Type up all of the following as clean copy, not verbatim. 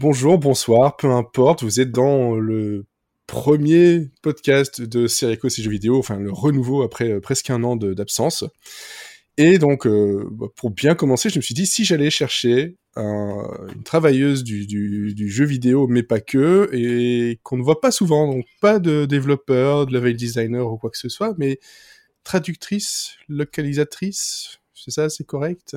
Bonjour, bonsoir, peu importe, vous êtes dans le premier podcast de Seriaco et jeux vidéo, enfin le renouveau après presque un an d'absence. Et donc, pour bien commencer, je me suis dit, si j'allais chercher une travailleuse du jeu vidéo, mais pas que, et qu'on ne voit pas souvent, donc pas de développeur, de level designer ou quoi que ce soit, mais traductrice, localisatrice, c'est ça, c'est correct?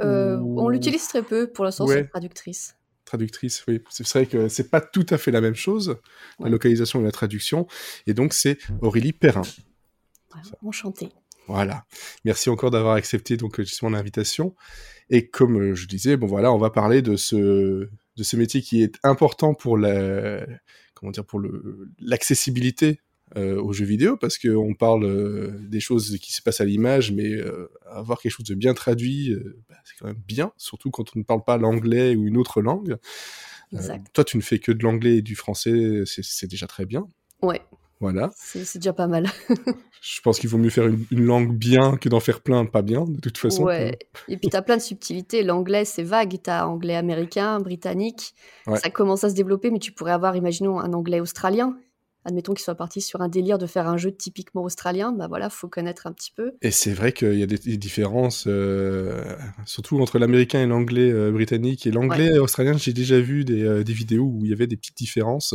On l'utilise très peu, pour l'instant, ouais. C'est traductrice. Traductrice, oui. C'est vrai que c'est pas tout à fait la même chose, ouais. La localisation et la traduction, et donc c'est Aurélie Perrin. Ouais, enchantée. Voilà. Merci encore d'avoir accepté donc justement l'invitation. Et comme je disais, bon voilà, on va parler de ce métier qui est important pour l'accessibilité aux jeux vidéo, parce qu'on parle des choses qui se passent à l'image, mais avoir quelque chose de bien traduit, c'est quand même bien, surtout quand on ne parle pas l'anglais ou une autre langue. Toi, tu ne fais que de l'anglais et du français, c'est déjà très bien. Ouais. Voilà. C'est déjà pas mal. Je pense qu'il vaut mieux faire une langue bien que d'en faire plein pas bien, de toute façon. Ouais. Et puis, t'as plein de subtilités. L'anglais, c'est vague. T'as anglais américain, britannique. Ouais. Ça commence à se développer, mais tu pourrais avoir, imaginons, un anglais australien. Admettons qu'il soit parti sur un délire de faire un jeu typiquement australien. Bah voilà, faut connaître un petit peu. Et c'est vrai qu'il y a des différences, surtout entre l'américain et l'anglais britannique. Et l'anglais australien, j'ai déjà vu des vidéos où il y avait des petites différences.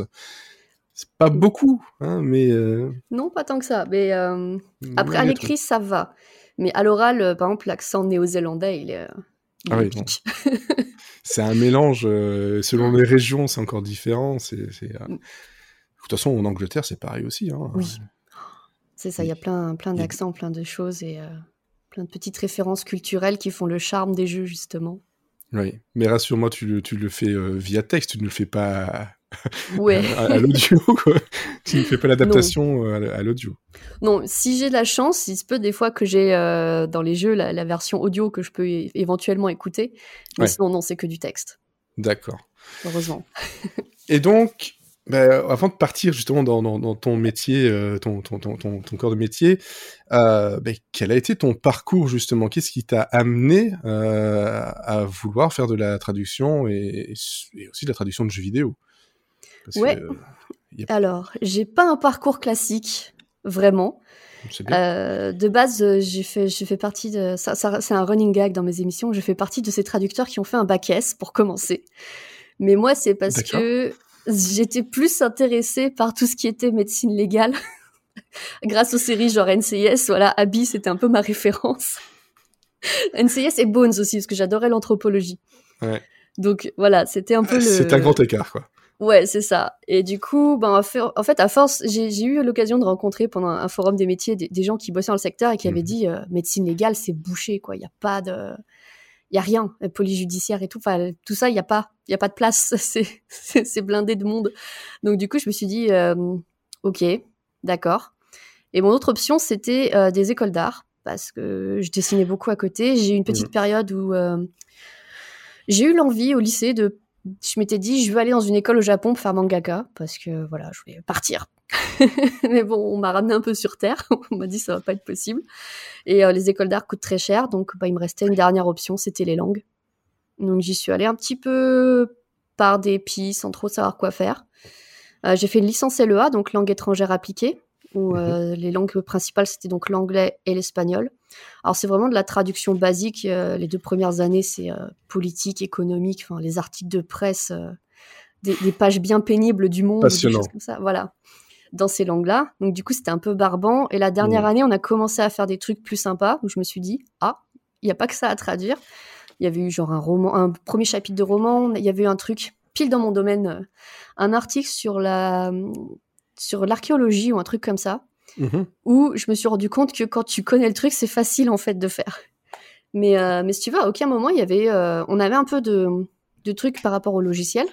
C'est pas beaucoup, hein, mais... Non, pas tant que ça. Mais après, à l'écrit, ça va. Mais à l'oral, par exemple, l'accent néo-zélandais, il est... Ah oui, non. C'est un mélange. Selon les régions, c'est encore différent. De toute façon, en Angleterre, c'est pareil aussi. Hein. Oui. C'est ça, il y a plein d'accents, plein de choses et plein de petites références culturelles qui font le charme des jeux, justement. Oui, mais rassure-moi, tu le fais via texte, tu ne le fais pas... Ouais. à l'audio, quoi. Tu ne fais pas l'adaptation à l'audio. Non, si j'ai de la chance, il se peut des fois que j'ai dans les jeux la version audio que je peux éventuellement écouter, mais sinon non, c'est que du texte. D'accord. Heureusement. Et donc, avant de partir justement dans ton métier, ton corps de métier, quel a été ton parcours justement? Qu'est-ce qui t'a amené à vouloir faire de la traduction et aussi de la traduction de jeux vidéo? Alors, j'ai pas un parcours classique, vraiment. De base, j'ai fait partie de... Ça, c'est un running gag dans mes émissions. Je fais partie de ces traducteurs qui ont fait un bac S pour commencer. Mais moi, c'est parce que j'étais plus intéressée par tout ce qui était médecine légale. Grâce aux séries genre NCIS, voilà, Abby, c'était un peu ma référence. NCIS et Bones aussi, parce que j'adorais l'anthropologie. Ouais. Donc voilà, c'était un peu le... C'est un grand écart, quoi. Ouais, c'est ça. Et du coup, en fait, à force, j'ai eu l'occasion de rencontrer pendant un forum des métiers des gens qui bossaient dans le secteur et qui avaient dit médecine légale, c'est bouché, quoi. Il y a pas de, y a rien, police judiciaire et tout. Enfin, tout ça, il y a pas de place. C'est blindé de monde. Donc du coup, je me suis dit, ok, d'accord. Et mon autre option, c'était des écoles d'art parce que je dessinais beaucoup à côté. J'ai eu une petite période où j'ai eu l'envie au lycée de je m'étais dit, je veux aller dans une école au Japon pour faire mangaka, parce que voilà, je voulais partir. Mais bon, on m'a ramené un peu sur terre, on m'a dit ça va pas être possible. Et les écoles d'art coûtent très cher, donc il me restait une dernière option, c'était les langues. Donc j'y suis allée un petit peu par dépit, sans trop savoir quoi faire. J'ai fait une licence LEA, donc langue étrangère appliquée, où les langues principales c'était donc l'anglais et l'espagnol. Alors c'est vraiment de la traduction basique, les 2 premières années c'est politique, économique, les articles de presse, des pages bien pénibles du monde, des choses comme ça, voilà, dans ces langues-là. Donc du coup c'était un peu barbant, et la dernière année on a commencé à faire des trucs plus sympas, où je me suis dit, ah, il n'y a pas que ça à traduire. Il y avait eu genre un roman, un premier chapitre de roman, il y avait eu un truc, pile dans mon domaine, un article sur l'archéologie ou un truc comme ça, où je me suis rendu compte que quand tu connais le truc, c'est facile en fait de faire. Mais si tu veux, à aucun moment, il y avait, on avait un peu de trucs par rapport au logiciel,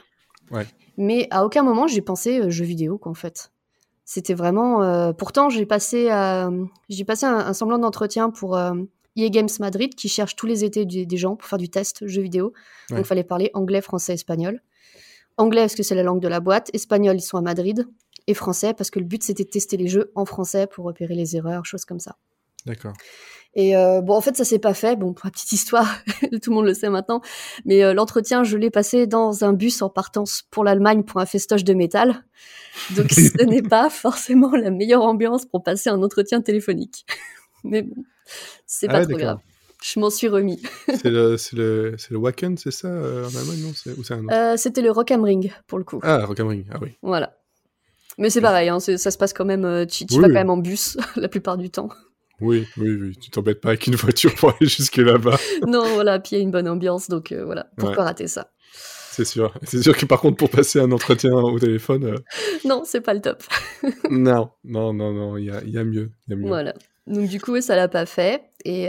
mais à aucun moment, j'ai pensé jeux vidéo, quoi, en fait. C'était vraiment... pourtant, j'ai passé un semblant d'entretien pour EA Games Madrid, qui cherche tous les étés des gens pour faire du test jeux vidéo. Ouais. Donc, il fallait parler anglais, français, espagnol. Anglais, parce que c'est la langue de la boîte. Espagnol, ils sont à Madrid. Et français, parce que le but, c'était de tester les jeux en français pour repérer les erreurs, choses comme ça. D'accord. Et bon, en fait, ça s'est pas fait. Bon, pour la petite histoire, tout le monde le sait maintenant. Mais l'entretien, je l'ai passé dans un bus en partance pour l'Allemagne pour un festoche de métal. Donc, ce n'est pas forcément la meilleure ambiance pour passer un entretien téléphonique. Mais bon, c'est pas trop grave. Je m'en suis remis. C'est le Wacken, c'est ça, en Allemagne, non? Ou c'est un autre? C'était le Rock am Ring, pour le coup. Ah, Rock am Ring, ah oui. Voilà. Mais c'est pareil, hein, ça se passe quand même, tu vas quand même en bus, la plupart du temps. Oui, tu t'embêtes pas avec une voiture pour aller jusque là-bas. Non, voilà, puis il y a une bonne ambiance, donc voilà, pourquoi rater ça? C'est sûr que par contre, pour passer un entretien au téléphone... Non, c'est pas le top. Non, il y a mieux. Voilà, donc du coup, ça l'a pas fait, et...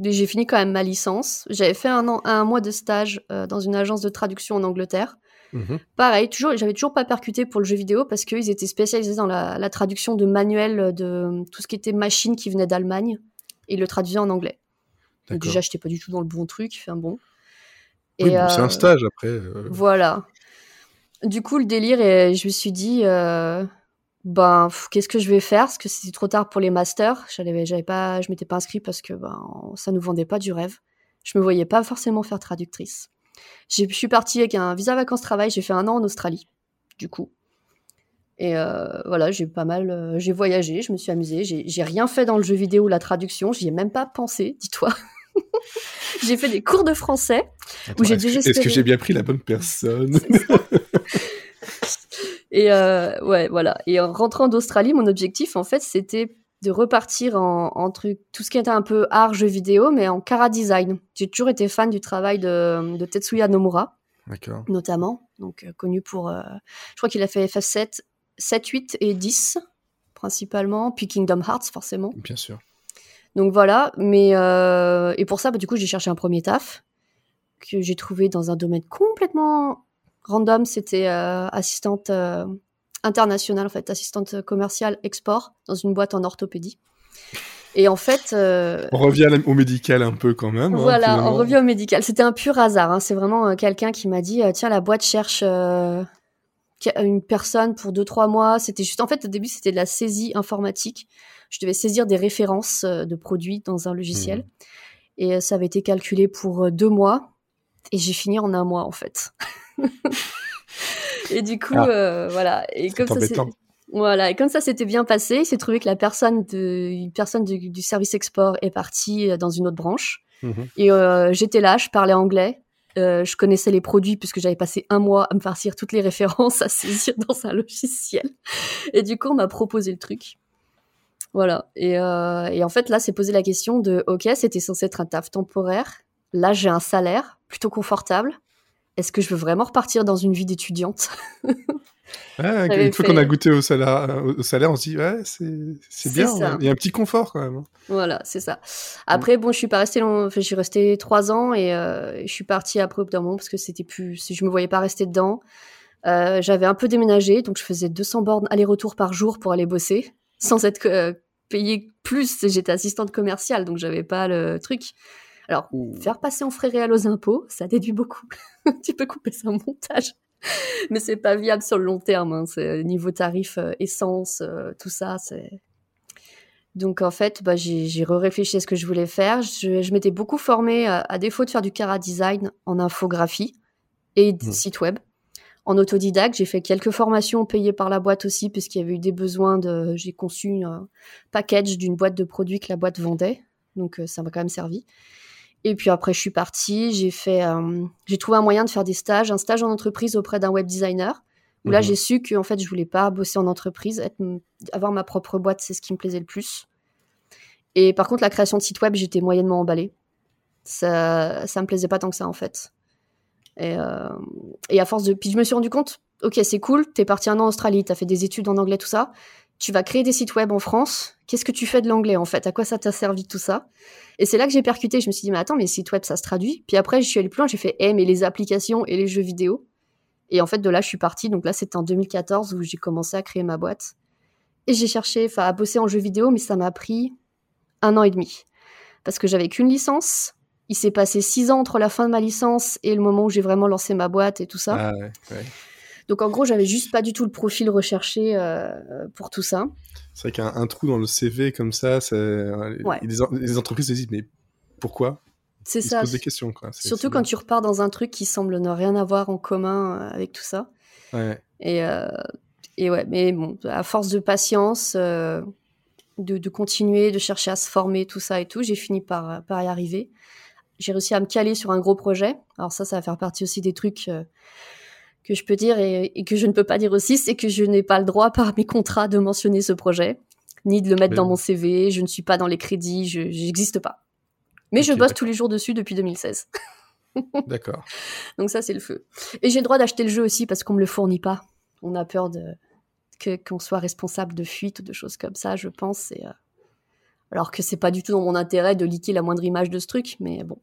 J'ai fini quand même ma licence. J'avais fait un mois de stage dans une agence de traduction en Angleterre. Mmh. Pareil, j'avais toujours pas percuté pour le jeu vidéo parce qu'ils étaient spécialisés dans la traduction de manuels de tout ce qui était machine qui venait d'Allemagne et ils le traduisaient en anglais. Donc déjà, j'étais pas du tout dans le bon truc. Enfin bon. Oui, bon, c'est un stage après. Voilà. Du coup, le délire, et je me suis dit... qu'est-ce que je vais faire? Parce que c'était trop tard pour les masters. Je m'étais pas inscrite parce que ça nous vendait pas du rêve. Je me voyais pas forcément faire traductrice. Je suis partie avec un visa vacances-travail. J'ai fait 1 an en Australie, du coup. Et voilà, j'ai pas mal... j'ai voyagé, je me suis amusée. J'ai rien fait dans le jeu vidéo ou la traduction. J'y ai même pas pensé, dis-toi. J'ai fait des cours de français. Attends, où j'ai désespéré. Est-ce que j'ai bien pris la bonne personne? Et voilà. Et en rentrant d'Australie, mon objectif, en fait, c'était de repartir en truc, tout ce qui était un peu art, jeu vidéo, mais en chara design. J'ai toujours été fan du travail de Tetsuya Nomura, notamment, donc connu pour... je crois qu'il a fait FF7, 7, 8 et 10, principalement, puis Kingdom Hearts, forcément. Bien sûr. Donc voilà, mais... et pour ça, du coup, j'ai cherché un premier taf que j'ai trouvé dans un domaine complètement... random, c'était assistante internationale, en fait, assistante commerciale export dans une boîte en orthopédie. Et en fait... On revient au médical un peu quand même. Voilà, on revient au médical. C'était un pur hasard. Hein. C'est vraiment quelqu'un qui m'a dit, tiens, la boîte cherche une personne pour 2-3 mois. C'était juste... En fait, au début, c'était de la saisie informatique. Je devais saisir des références de produits dans un logiciel. Et ça avait été calculé pour 2 mois. Et j'ai fini en 1 mois, en fait. Et du coup, voilà. Et comme ça, s'était bien passé, il s'est trouvé que la personne du service export est partie dans une autre branche. Et j'étais là, je parlais anglais, je connaissais les produits puisque j'avais passé 1 mois à me farcir toutes les références à saisir dans un logiciel. Et du coup, on m'a proposé le truc. Voilà. Et en fait, là, s'est posée la question de, ok, c'était censé être un taf temporaire. Là, j'ai un salaire plutôt confortable. Est-ce que je veux vraiment repartir dans une vie d'étudiante? Une fois qu'on a goûté au salaire, on se dit, ouais, c'est bien, il y a un petit confort quand même. Voilà, c'est ça. Après, je suis pas restée long... enfin, je suis restée 3 ans et je suis partie après au bout d'un moment parce que je me voyais pas rester dedans. J'avais un peu déménagé, donc je faisais 200 bornes aller-retour par jour pour aller bosser, sans être payée plus. J'étais assistante commerciale, donc j'avais pas le truc. Alors, faire passer en frais réels aux impôts, ça déduit beaucoup. Tu peux couper ça en montage. Mais c'est pas viable sur le long terme. Hein. Niveau tarif, essence, tout ça. Donc, en fait, j'ai réfléchi à ce que je voulais faire. Je m'étais beaucoup formée, à défaut de faire du chara design, en infographie et site web. En autodidacte, j'ai fait quelques formations payées par la boîte aussi, puisqu'il y avait eu des besoins de... J'ai conçu un package d'une boîte de produits que la boîte vendait. Donc, ça m'a quand même servi. Et puis après, je suis partie, j'ai trouvé un moyen de faire des stages, un stage en entreprise auprès d'un web designer, où là, j'ai su qu'en fait, je voulais pas bosser en entreprise, avoir ma propre boîte, c'est ce qui me plaisait le plus. Et par contre, la création de site web, j'étais moyennement emballée. Ça me plaisait pas tant que ça, en fait. Et à force de... Puis je me suis rendu compte, ok, c'est cool, t'es partie 1 an en Australie, t'as fait des études en anglais, tout ça, tu vas créer des sites web en France, qu'est-ce que tu fais de l'anglais en fait? À quoi ça t'a servi tout ça? Et c'est là que j'ai percuté, je me suis dit, mais attends, mais sites web ça se traduit. Puis après, je suis allée plus loin, j'ai fait, mais les applications et les jeux vidéo. Et en fait, de là, je suis partie. Donc là, c'était en 2014 où j'ai commencé à créer ma boîte. Et j'ai cherché à bosser en jeux vidéo, mais ça m'a pris 1 an et demi. Parce que j'avais qu'une licence. Il s'est passé 6 ans entre la fin de ma licence et le moment où j'ai vraiment lancé ma boîte et tout ça. Ah ouais. Donc en gros, j'avais juste pas du tout le profil recherché pour tout ça. C'est vrai qu'un trou dans le CV comme ça, les entreprises se disent mais pourquoi ? C'est ça. Ils se posent des questions, quoi. Surtout quand tu repars dans un truc qui semble ne rien avoir en commun avec tout ça. Ouais. Et ouais, mais bon, à force de patience, de continuer, de chercher à se former, tout ça et tout, j'ai fini par y arriver. J'ai réussi à me caler sur un gros projet. Alors ça va faire partie aussi des trucs que je peux dire et que je ne peux pas dire aussi, c'est que je n'ai pas le droit par mes contrats de mentionner ce projet, ni de le mettre dans mon CV, je ne suis pas dans les crédits, je n'existe pas. Mais je bosse tous les jours dessus depuis 2016. D'accord. Donc ça, c'est le feu. Et j'ai le droit d'acheter le jeu aussi parce qu'on ne me le fournit pas. On a peur qu'on soit responsable de fuite ou de choses comme ça, je pense. Et, alors que c'est pas du tout dans mon intérêt de liker la moindre image de ce truc, mais bon.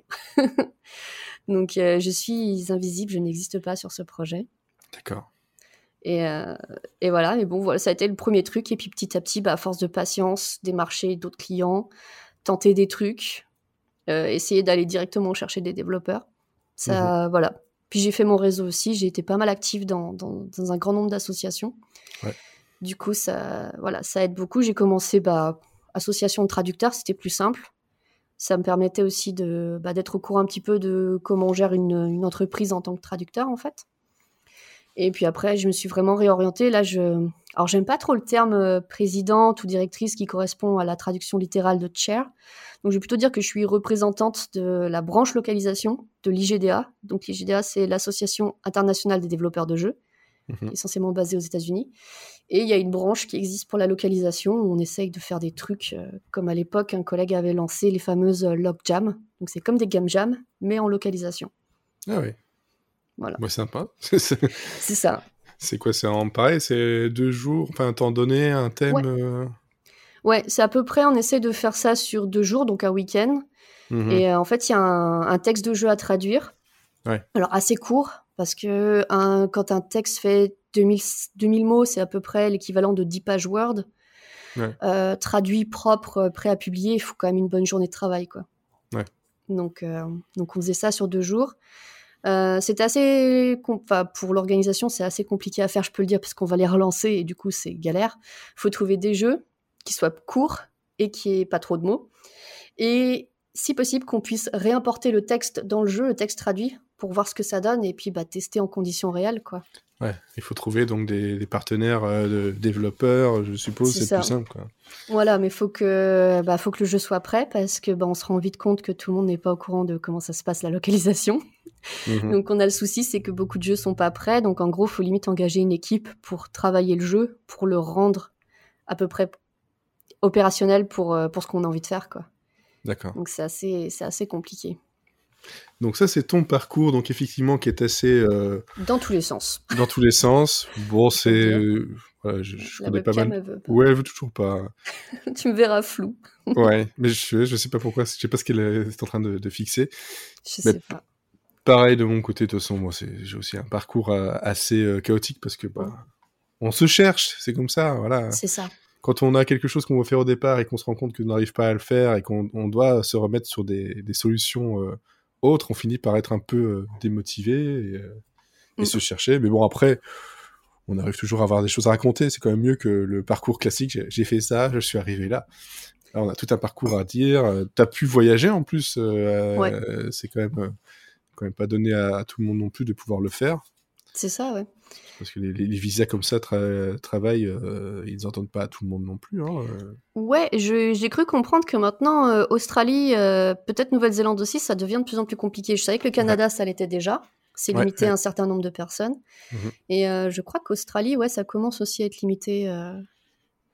Donc je suis invisible, je n'existe pas sur ce projet. D'accord. Et voilà, mais bon, voilà, ça a été le premier truc. Et puis petit à petit, à force de patience, démarcher d'autres clients, tenter des trucs... essayer d'aller directement chercher des développeurs. Ça, voilà. Puis j'ai fait mon réseau aussi, j'ai été pas mal active dans un grand nombre d'associations. Ouais. Du coup, ça aide beaucoup. J'ai commencé association de traducteurs, c'était plus simple. Ça me permettait aussi d'être au courant un petit peu de comment on gère une entreprise en tant que traducteur, en fait. Et puis après, je me suis vraiment réorientée. Là, alors, j'aime pas trop le terme présidente ou directrice qui correspond à la traduction littérale de chair. Donc, je vais plutôt dire que je suis représentante de la branche localisation de l'IGDA. Donc, l'IGDA, c'est l'Association internationale des développeurs de jeux, qui est essentiellement basée aux États-Unis. Et il y a une branche qui existe pour la localisation où on essaye de faire des trucs comme à l'époque, un collègue avait lancé les fameuses log jams. Donc, c'est comme des game jams, mais en localisation. Ah oui. Voilà. Bah, sympa. C'est ça. C'est quoi, c'est pareil, c'est 2 jours, enfin un temps donné, un thème. Ouais. Ouais, c'est à peu près, on essaie de faire ça sur 2 jours, donc un week-end. Et en fait, il y a un texte de jeu à traduire. Ouais. Alors assez court, parce que quand un texte fait 2000 mots, c'est à peu près l'équivalent de 10 pages Word. Ouais. Traduit, propre, prêt à publier, il faut quand même une bonne journée de travail, quoi. Ouais. Donc on faisait ça sur 2 jours. C'était assez pour l'organisation, c'est assez compliqué à faire, je peux le dire, parce qu'on va les relancer et du coup c'est galère. Faut trouver des jeux qui soient courts et qui aient pas trop de mots, et si possible qu'on puisse réimporter le texte dans le jeu, le texte traduit, pour voir ce que ça donne et puis tester en conditions réelles, quoi. Ouais, il faut trouver donc des partenaires de développeurs, je suppose, c'est plus simple, quoi. Voilà, mais faut que le jeu soit prêt parce que on se rend vite compte que tout le monde n'est pas au courant de comment ça se passe la localisation. Donc on a le souci, c'est que beaucoup de jeux sont pas prêts, donc en gros, faut limite engager une équipe pour travailler le jeu, pour le rendre à peu près opérationnel pour ce qu'on a envie de faire, quoi. D'accord. Donc c'est assez compliqué. Donc ça, c'est ton parcours, donc effectivement, qui est assez... Dans tous les sens. Dans tous les sens. Bon, c'est... Voilà, je connais pas mal... Ouais, elle veut toujours pas. Tu me verras flou. Ouais, mais je sais pas pourquoi, je sais pas ce qu'elle est en train de fixer. Je sais pas. Pareil, de mon côté, de toute façon, moi, j'ai aussi un parcours assez chaotique, parce que, on se cherche, c'est comme ça, voilà. C'est ça. Quand on a quelque chose qu'on veut faire au départ et qu'on se rend compte qu'on n'arrive pas à le faire et qu'on doit se remettre sur des solutions... autre, on finit par être un peu démotivé et se chercher. Mais bon, après, on arrive toujours à avoir des choses à raconter. C'est quand même mieux que le parcours classique. J'ai fait ça, je suis arrivé là. Alors, on a tout un parcours à dire. T'as pu voyager en plus. C'est quand même pas donné à tout le monde non plus de pouvoir le faire. C'est ça, ouais. Parce que les visas comme ça travaillent, ils n'entendent pas à tout le monde non plus. Hein, Ouais, j'ai cru comprendre que maintenant, Australie, peut-être Nouvelle-Zélande aussi, ça devient de plus en plus compliqué. Je savais que le Canada, ça l'était déjà. C'est limité à un certain nombre de personnes. Et je crois qu'Australie, ça commence aussi à être limité.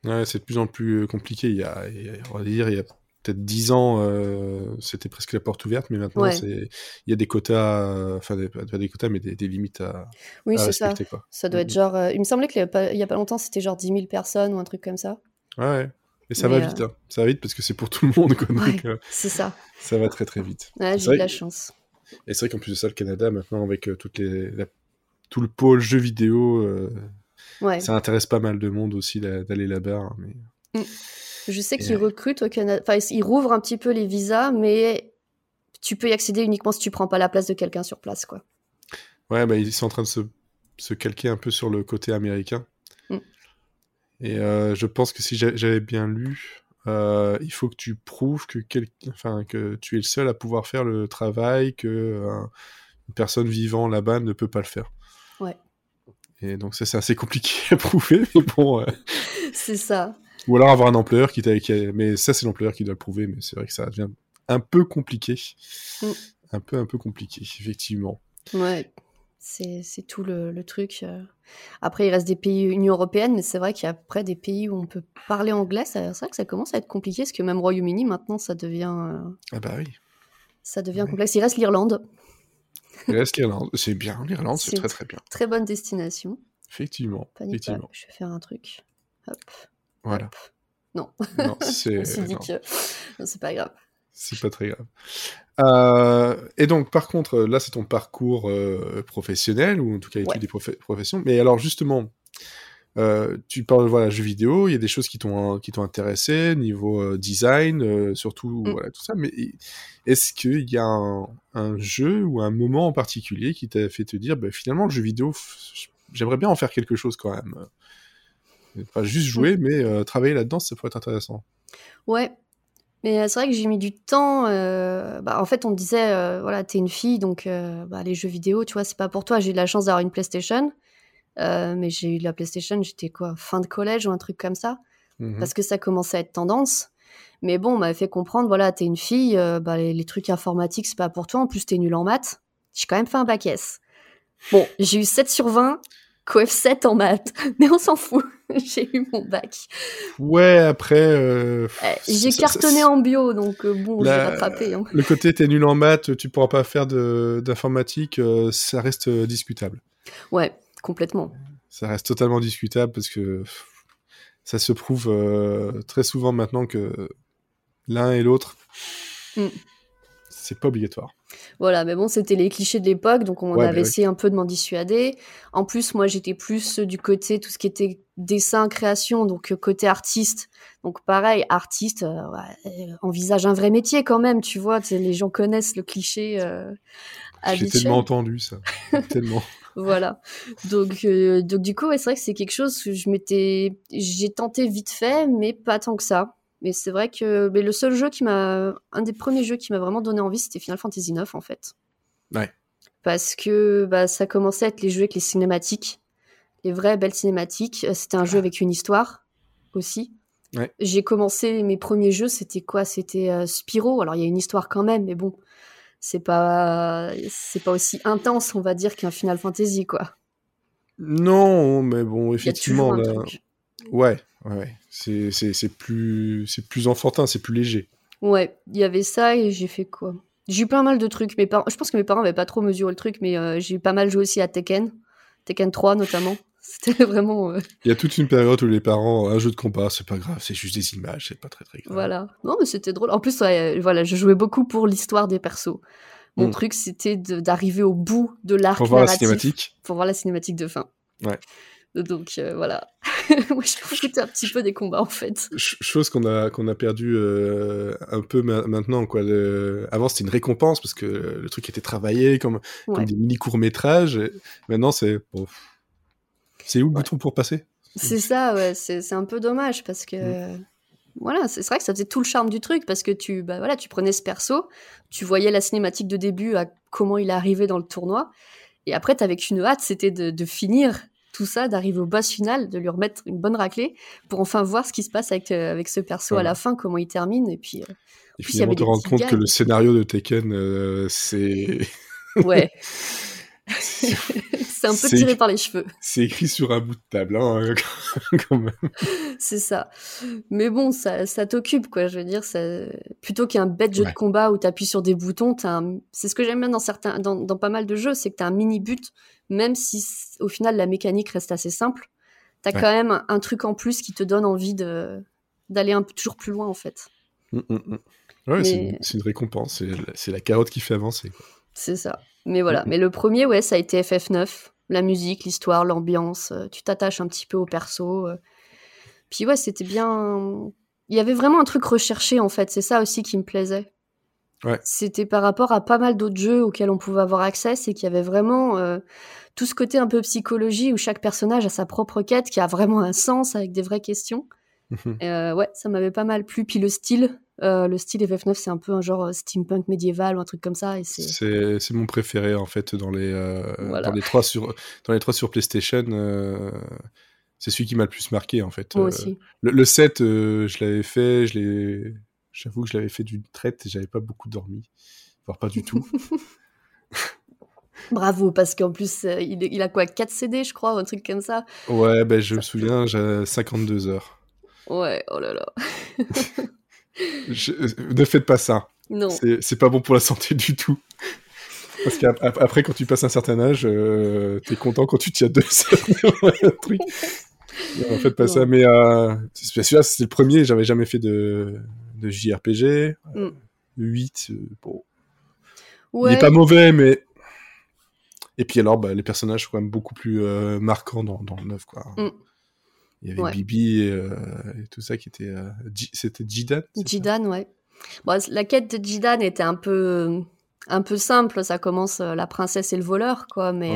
Ouais, c'est de plus en plus compliqué. Il y a peut-être 10 ans, c'était presque la porte ouverte, mais maintenant, il y a des quotas, pas des quotas, mais des limites à respecter. Ça. Quoi. Ça doit être genre... il me semblait qu'il n'y a pas longtemps, c'était genre 10 000 personnes ou un truc comme ça. Ouais, et ça va vite. Hein. Ça va vite parce que c'est pour tout le monde. Quoi, donc, c'est ça. Ça va très, très vite. Ouais, j'ai de la chance. Et c'est vrai qu'en plus de ça, le Canada, maintenant, avec tout le pôle jeux vidéo, ça intéresse pas mal de monde aussi d'aller là-bas. Hein, mais... Je sais qu'ils recrutent au Canada, enfin ils rouvrent un petit peu les visas, mais tu peux y accéder uniquement si tu prends pas la place de quelqu'un sur place, quoi. Ouais, ils sont en train de se se calquer un peu sur le côté américain. Mm. Et je pense que si j'avais bien lu, il faut que tu prouves que tu es le seul à pouvoir faire le travail que une personne vivant là-bas ne peut pas le faire. Ouais. Et donc ça, c'est assez compliqué à prouver, mais bon... C'est ça. Ou alors avoir un employeur mais ça, c'est l'employeur qui doit le prouver, mais c'est vrai que ça devient un peu compliqué. Mm. Un peu compliqué, effectivement. Ouais. C'est tout le truc. Après, il reste des pays Union européenne, mais c'est vrai qu'il y a après des pays où on peut parler anglais. C'est vrai que ça commence à être compliqué, parce que même Royaume-Uni, maintenant, ça devient... Ah bah oui. Ça devient complexe. Il reste l'Irlande. C'est bien, l'Irlande, c'est très très bien. Très bonne destination. Effectivement. Panique pas, je vais faire un truc. Hop. Voilà. Hop. Non, c'est... Non, c'est pas grave. C'est pas très grave. Et donc, par contre, là, c'est ton parcours professionnel, ou en tout cas, études des professions. Mais alors, justement, tu parles, voilà, jeux vidéo, il y a des choses qui t'ont intéressé, niveau design, surtout, voilà, tout ça. Mais est-ce qu'il y a un jeu ou un moment en particulier qui t'a fait te dire, bah, finalement, le jeu vidéo, j'aimerais bien en faire quelque chose quand même. Pas juste jouer, mais travailler là-dedans, ça pourrait être intéressant. Ouais. Mais c'est vrai que j'ai mis du temps. En fait, on me disait, voilà, t'es une fille, donc les jeux vidéo, tu vois, c'est pas pour toi. J'ai eu de la chance d'avoir une PlayStation, mais j'ai eu de la PlayStation, j'étais quoi, fin de collège ou un truc comme ça, parce que ça commençait à être tendance. Mais bon, on m'avait fait comprendre, voilà, t'es une fille, les trucs informatiques, c'est pas pour toi. En plus, t'es nulle en maths. J'ai quand même fait un bac S. Bon, j'ai eu 7 sur 20. Coef 7 en maths, mais on s'en fout. J'ai eu mon bac. Ouais, après... j'ai cartonné en bio, donc j'ai rattrapé. Hein. Le côté t'es nul en maths, tu pourras pas faire d'informatique, ça reste discutable. Ouais, complètement. Ça reste totalement discutable, parce que ça se prouve très souvent maintenant que l'un et l'autre... C'est pas obligatoire. Voilà, mais bon, c'était les clichés de l'époque, donc on avait essayé un peu de m'en dissuader. En plus, moi, j'étais plus du côté, tout ce qui était dessin, création, donc côté artiste. Donc pareil, artiste, envisage un vrai métier quand même, tu vois. Les gens connaissent le cliché habituel. J'ai tellement entendu ça, tellement. Voilà. Donc du coup, ouais, c'est vrai que c'est quelque chose que j'ai tenté vite fait, mais pas tant que ça. Mais c'est vrai que le seul jeu un des premiers jeux qui m'a vraiment donné envie, c'était Final Fantasy IX, en fait. Ouais. Parce que ça commençait à être les jeux avec les cinématiques, les vraies belles cinématiques. C'était un jeu avec une histoire aussi. Ouais. J'ai commencé mes premiers jeux, c'était quoi ? C'était Spyro. Alors il y a une histoire quand même, mais bon, c'est pas aussi intense, on va dire, qu'un Final Fantasy, quoi. Non, mais bon, effectivement, il y a toujours un truc. Ouais. C'est plus enfantin, c'est plus léger. Ouais, il y avait ça et j'ai fait quoi ? J'ai eu pas mal de trucs. Je pense que mes parents n'avaient pas trop mesuré le truc, mais j'ai pas mal joué aussi à Tekken 3 notamment. C'était vraiment... Il y a toute une période où les parents, un jeu de combat, c'est pas grave, c'est juste des images, c'est pas très très grave. Voilà, non mais c'était drôle. En plus, voilà, je jouais beaucoup pour l'histoire des persos. Mon truc, c'était d'arriver au bout de l'arc narratif. Pour voir la cinématique de fin. Ouais. Donc voilà, moi je trouve que c'était un petit peu des combats en fait. Chose qu'on a perdu un peu maintenant, quoi. Avant c'était une récompense parce que le truc était travaillé comme des mini courts-métrages. Maintenant c'est où le bouton pour passer ? C'est ça, ouais, c'est un peu dommage parce que voilà, c'est vrai que ça faisait tout le charme du truc parce que tu prenais ce perso, tu voyais la cinématique de début à comment il est arrivé dans le tournoi et après t'avais qu'une hâte, c'était de finir tout ça, d'arriver au boss final, de lui remettre une bonne raclée pour enfin voir ce qui se passe avec ce perso à la fin, comment il termine. Et puis, et plus, finalement, te rendre compte que le scénario de Tekken, c'est... Ouais. C'est un peu tiré par les cheveux. C'est écrit sur un bout de table, hein, quand même. C'est ça. Mais bon, ça t'occupe, quoi. Je veux dire, plutôt qu'un bête jeu de combat où t'appuies sur des boutons, c'est ce que j'aime bien dans pas mal de jeux, c'est que t'as un mini-but. Même si, au final, la mécanique reste assez simple, t'as quand même un truc en plus qui te donne envie d'aller toujours plus loin, en fait. Ouais, mais... c'est une récompense. C'est la carotte qui fait avancer, quoi. C'est ça. Mais voilà. Mais le premier, ouais, ça a été FF9. La musique, l'histoire, l'ambiance. Tu t'attaches un petit peu au perso. Puis ouais, c'était bien... Il y avait vraiment un truc recherché, en fait. C'est ça aussi qui me plaisait. Ouais. C'était par rapport à pas mal d'autres jeux auxquels on pouvait avoir accès, c'est qu'il y avait vraiment tout ce côté un peu psychologie où chaque personnage a sa propre quête qui a vraiment un sens avec des vraies questions. Ouais, ça m'avait pas mal plu. Puis le style FF9, c'est un peu un genre steampunk médiéval ou un truc comme ça. Et c'est mon préféré en fait dans les voilà. dans les trois sur PlayStation. C'est celui qui m'a le plus marqué en fait. Moi aussi. Le 7, je l'avais fait, j'avoue que je l'avais fait d'une traite et j'avais pas beaucoup dormi, voire pas du tout. Bravo, parce qu'en plus, il a quoi, 4 CD, je crois, un truc comme ça. Ouais, ben je me souviens, j'ai 52 heures. Ouais, oh là là. Ne faites pas ça. Non. C'est pas bon pour la santé du tout. Parce qu'après, quand tu passes un certain âge, t'es content quand tu tiens 2 heures. Un truc. Non, en fait, pas ça. Mais celui-là, c'était le premier. J'avais jamais fait de JRPG. 8, bon. Ouais. Il est pas mauvais, mais. Et puis alors, bah, les personnages sont quand même beaucoup plus marquants dans le 9, quoi. Il y avait Bibi et tout ça qui était. C'était Jidan. Jidan, ouais. Bon, la quête de Jidan était un peu simple, ça commence la princesse et le voleur, quoi, mais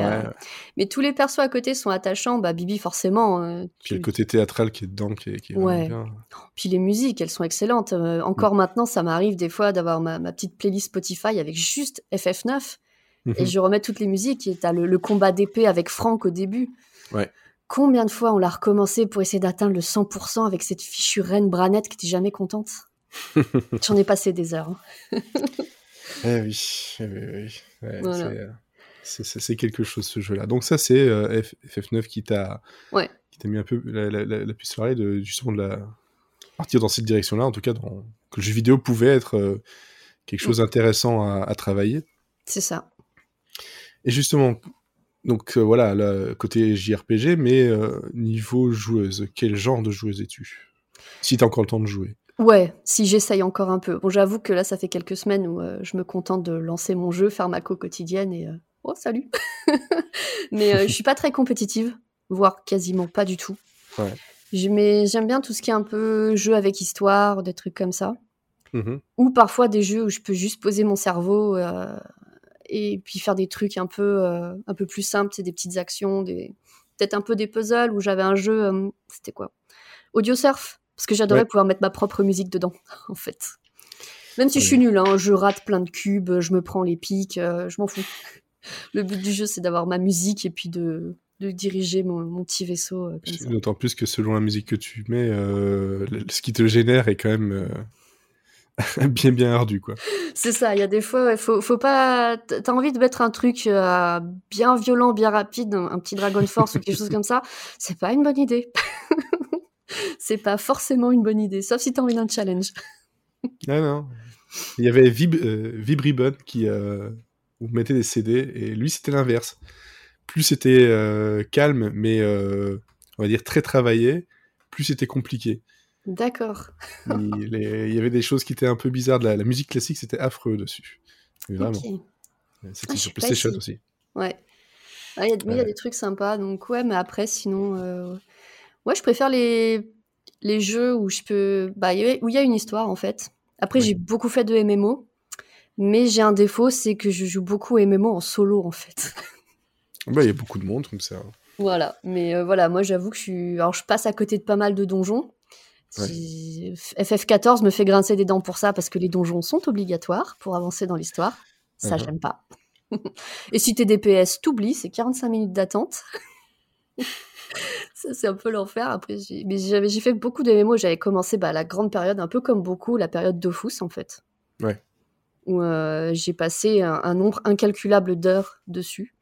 tous les persos à côté sont attachants, bah Bibi forcément. Puis le côté théâtral qui est dedans, qui est vraiment bien. Puis les musiques, elles sont excellentes. Encore maintenant, ça m'arrive des fois d'avoir ma petite playlist Spotify avec juste FF9, et je remets toutes les musiques, et t'as le combat d'épée avec Franck au début. Ouais. Combien de fois on l'a recommencé pour essayer d'atteindre le 100% avec cette fichue reine Branette qui était jamais contente. J'en ai passé des heures. Hein. Eh oui. Ouais, voilà. C'est quelque chose ce jeu-là. Donc ça c'est FF9 qui t'a mis un peu la puce à l'oreille, justement de partir dans cette direction-là, en tout cas que le jeu vidéo pouvait être quelque chose d'intéressant à travailler. C'est ça. Et justement, donc voilà, côté JRPG, mais niveau joueuse, quel genre de joueuse es-tu ? Si t'as encore le temps de jouer. Ouais, si j'essaye encore un peu. Bon, j'avoue que là, ça fait quelques semaines où je me contente de lancer mon jeu, faire ma co quotidienne et oh salut. Mais je suis pas très compétitive, voire quasiment pas du tout. Ouais. Mais j'aime bien tout ce qui est un peu jeu avec histoire, des trucs comme ça, ou parfois des jeux où je peux juste poser mon cerveau et puis faire des trucs un peu plus simples, c'est des petites actions, peut-être un peu des puzzles. Où j'avais un jeu, c'était quoi ? Audiosurf. Parce que j'adorais pouvoir mettre ma propre musique dedans, en fait. Même si je suis nulle, hein, je rate plein de cubes, je me prends les pics, je m'en fous. Le but du jeu, c'est d'avoir ma musique et puis de diriger mon petit vaisseau. D'autant plus que selon la musique que tu mets, ce qui te génère est quand même... bien ardu, quoi. C'est ça, il y a des fois, faut pas... T'as envie de mettre un truc bien violent, bien rapide, un petit Dragon Force ou quelque chose comme ça, c'est pas une bonne idée. C'est pas forcément une bonne idée, sauf si t'as envie d'un challenge. Non. Il y avait Vib-Ribbon qui mettait des CD, et lui, c'était l'inverse. Plus c'était calme, mais on va dire très travaillé, plus c'était compliqué. D'accord. Il y avait des choses qui étaient un peu bizarres. La musique classique, c'était affreux dessus. Mais vraiment. Okay. C'était sur PlayStation aussi. Ouais. Ah, mais il y a des trucs sympas. Donc, ouais, mais après, sinon... Ouais, je préfère les jeux où je peux... Bah, où il y a une histoire, en fait. Après, j'ai beaucoup fait de MMO, mais j'ai un défaut, c'est que je joue beaucoup MMO en solo, en fait. Bah, il y a beaucoup de monde, comme ça. Voilà, mais voilà, moi, j'avoue que je suis... Alors, je passe à côté de pas mal de donjons. Ouais. FF14 me fait grincer des dents pour ça, parce que les donjons sont obligatoires pour avancer dans l'histoire. Ça, j'aime pas. Et si t'es DPS, t'oublies, c'est 45 minutes d'attente. Ça, c'est un peu l'enfer. Après, j'ai fait beaucoup de MMO. J'avais commencé la grande période, un peu comme beaucoup, la période Dofus, en fait. Ouais. Où j'ai passé un nombre incalculable d'heures dessus.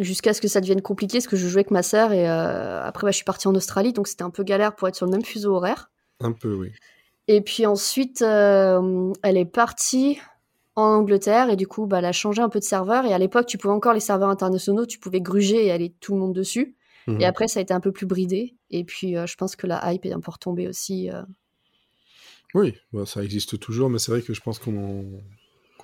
Jusqu'à ce que ça devienne compliqué, parce que je jouais avec ma sœur. Et après, je suis partie en Australie, donc c'était un peu galère pour être sur le même fuseau horaire. Un peu, oui. Et puis ensuite, elle est partie en Angleterre, et du coup, elle a changé un peu de serveur. Et à l'époque, tu pouvais encore les serveurs internationaux, tu pouvais gruger et aller tout le monde dessus. Et après, ça a été un peu plus bridé. Et puis, je pense que la hype est un peu retombée aussi. Oui, ça existe toujours, mais c'est vrai que je pense qu'on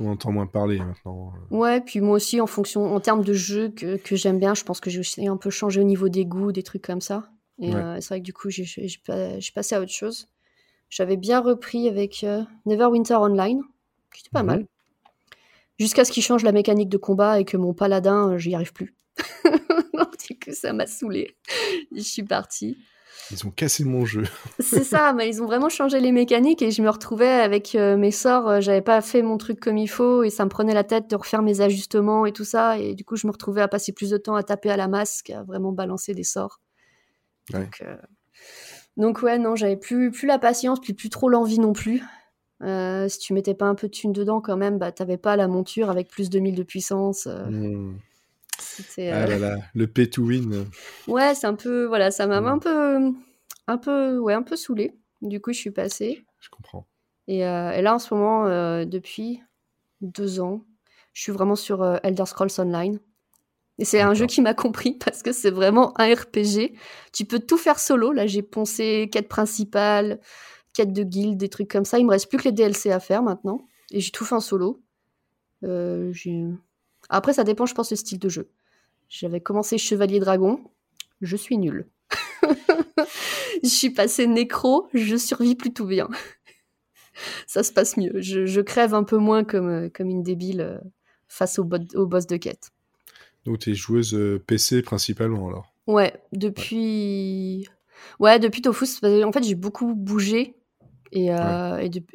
entend moins parler maintenant. Ouais, puis moi aussi, en termes de jeu que j'aime bien, je pense que j'ai aussi un peu changé au niveau des goûts, des trucs comme ça. Et c'est vrai que du coup, j'ai passé à autre chose. J'avais bien repris avec Neverwinter Online. C'était pas mal. Jusqu'à ce qu'ils changent la mécanique de combat et que mon paladin, j'y arrive plus. Donc que ça m'a saoulée. Je suis partie. Ils ont cassé mon jeu. C'est ça, mais ils ont vraiment changé les mécaniques et je me retrouvais avec mes sorts, j'avais pas fait mon truc comme il faut et ça me prenait la tête de refaire mes ajustements et tout ça, et du coup je me retrouvais à passer plus de temps à taper à la masse qu'à vraiment balancer des sorts. Ouais. Donc ouais, non, j'avais plus la patience, plus trop l'envie non plus. Si tu mettais pas un peu de thune dedans quand même, bah t'avais pas la monture avec plus de 1000 de puissance. Ah là là, le pay to win. Ouais, c'est un peu, voilà, ça m'a un peu saoulée. Du coup, je suis passée. Je comprends. Et là, en ce moment, depuis 2 ans, je suis vraiment sur Elder Scrolls Online. Et c'est un jeu qui m'a compris parce que c'est vraiment un RPG. Tu peux tout faire solo. Là, j'ai poncé quête principale, quête de guilde, des trucs comme ça. Il me reste plus que les DLC à faire maintenant. Et j'ai tout fait en solo. Après, ça dépend, je pense, du style de jeu. J'avais commencé Chevalier Dragon, je suis nulle. Je suis passée Nécro, je survis plutôt bien. Ça se passe mieux. Je crève un peu moins comme une débile face au boss de quête. Donc, t'es joueuse PC principalement, alors ? Ouais, depuis Dofus. En fait, j'ai beaucoup bougé et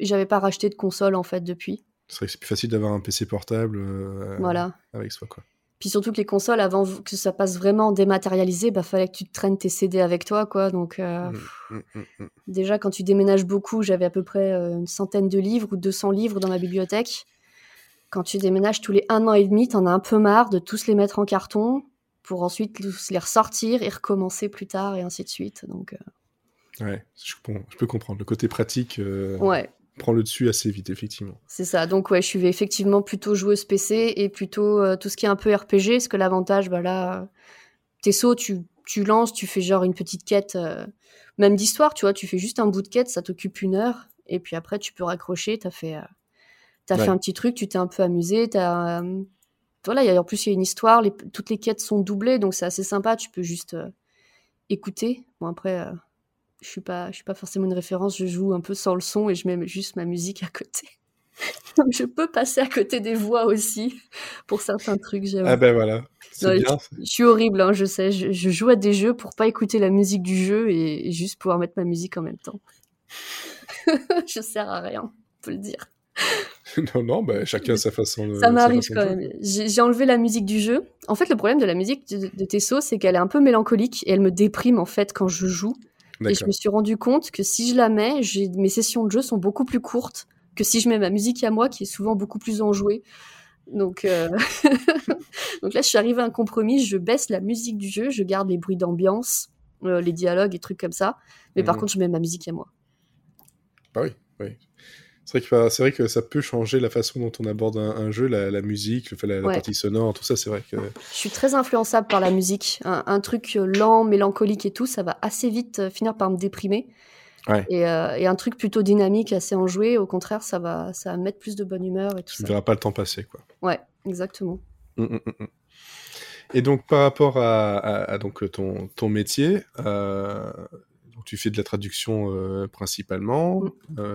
j'avais pas racheté de console, en fait, depuis. C'est vrai que c'est plus facile d'avoir un PC portable avec soi, quoi. Puis surtout que les consoles, avant que ça passe vraiment dématérialisé, bah fallait que tu te traînes tes CD avec toi, quoi. Donc déjà quand tu déménages beaucoup, j'avais à peu près une centaine de livres ou 200 livres dans ma bibliothèque. Quand tu déménages tous les 1 an et demi, t'en as un peu marre de tous les mettre en carton pour ensuite tous les ressortir et recommencer plus tard et ainsi de suite. Donc ouais, je peux comprendre le côté pratique. Ouais. Prends le dessus assez vite, effectivement. C'est ça. Donc, ouais, je suis effectivement plutôt joueuse PC et plutôt tout ce qui est un peu RPG, parce que l'avantage, bah là, tes sauts, tu lances, tu fais genre une petite quête, même d'histoire, tu vois, tu fais juste un bout de quête, ça t'occupe 1 heure, et puis après, tu peux raccrocher, t'as fait un petit truc, tu t'es un peu amusé, voilà, en plus, il y a une histoire, toutes les quêtes sont doublées, donc c'est assez sympa, tu peux juste écouter. Bon, après... Je suis pas forcément une référence, je joue un peu sans le son et je mets juste ma musique à côté. Donc je peux passer à côté des voix aussi pour certains trucs. J'avoue. Ah ben voilà, c'est bien. Je suis horrible, hein, je sais. Je joue à des jeux pour pas écouter la musique du jeu et juste pouvoir mettre ma musique en même temps. Je sers à rien, on peut le dire. Non, bah, chacun à sa façon. Ça m'arrive quand même. J'ai enlevé la musique du jeu. En fait, le problème de la musique de Tesso, c'est qu'elle est un peu mélancolique et elle me déprime en fait quand je joue. D'accord. Et je me suis rendu compte que si je la mets, mes sessions de jeu sont beaucoup plus courtes que si je mets ma musique à moi, qui est souvent beaucoup plus enjouée. Donc là, je suis arrivée à un compromis, je baisse la musique du jeu, je garde les bruits d'ambiance, les dialogues et trucs comme ça. Mais par contre, je mets ma musique à moi. Bah oui, oui. C'est vrai que ça peut changer la façon dont on aborde un jeu, la musique, la partie sonore, tout ça, c'est vrai que... Je suis très influençable par la musique. Un truc lent, mélancolique et tout, ça va assez vite finir par me déprimer. Ouais. Et un truc plutôt dynamique, assez enjoué, au contraire, ça va mettre plus de bonne humeur et tout ça. Tu ne verras pas le temps passer, quoi. Ouais, exactement. Et donc, par rapport à donc, ton métier... Tu fais de la traduction principalement.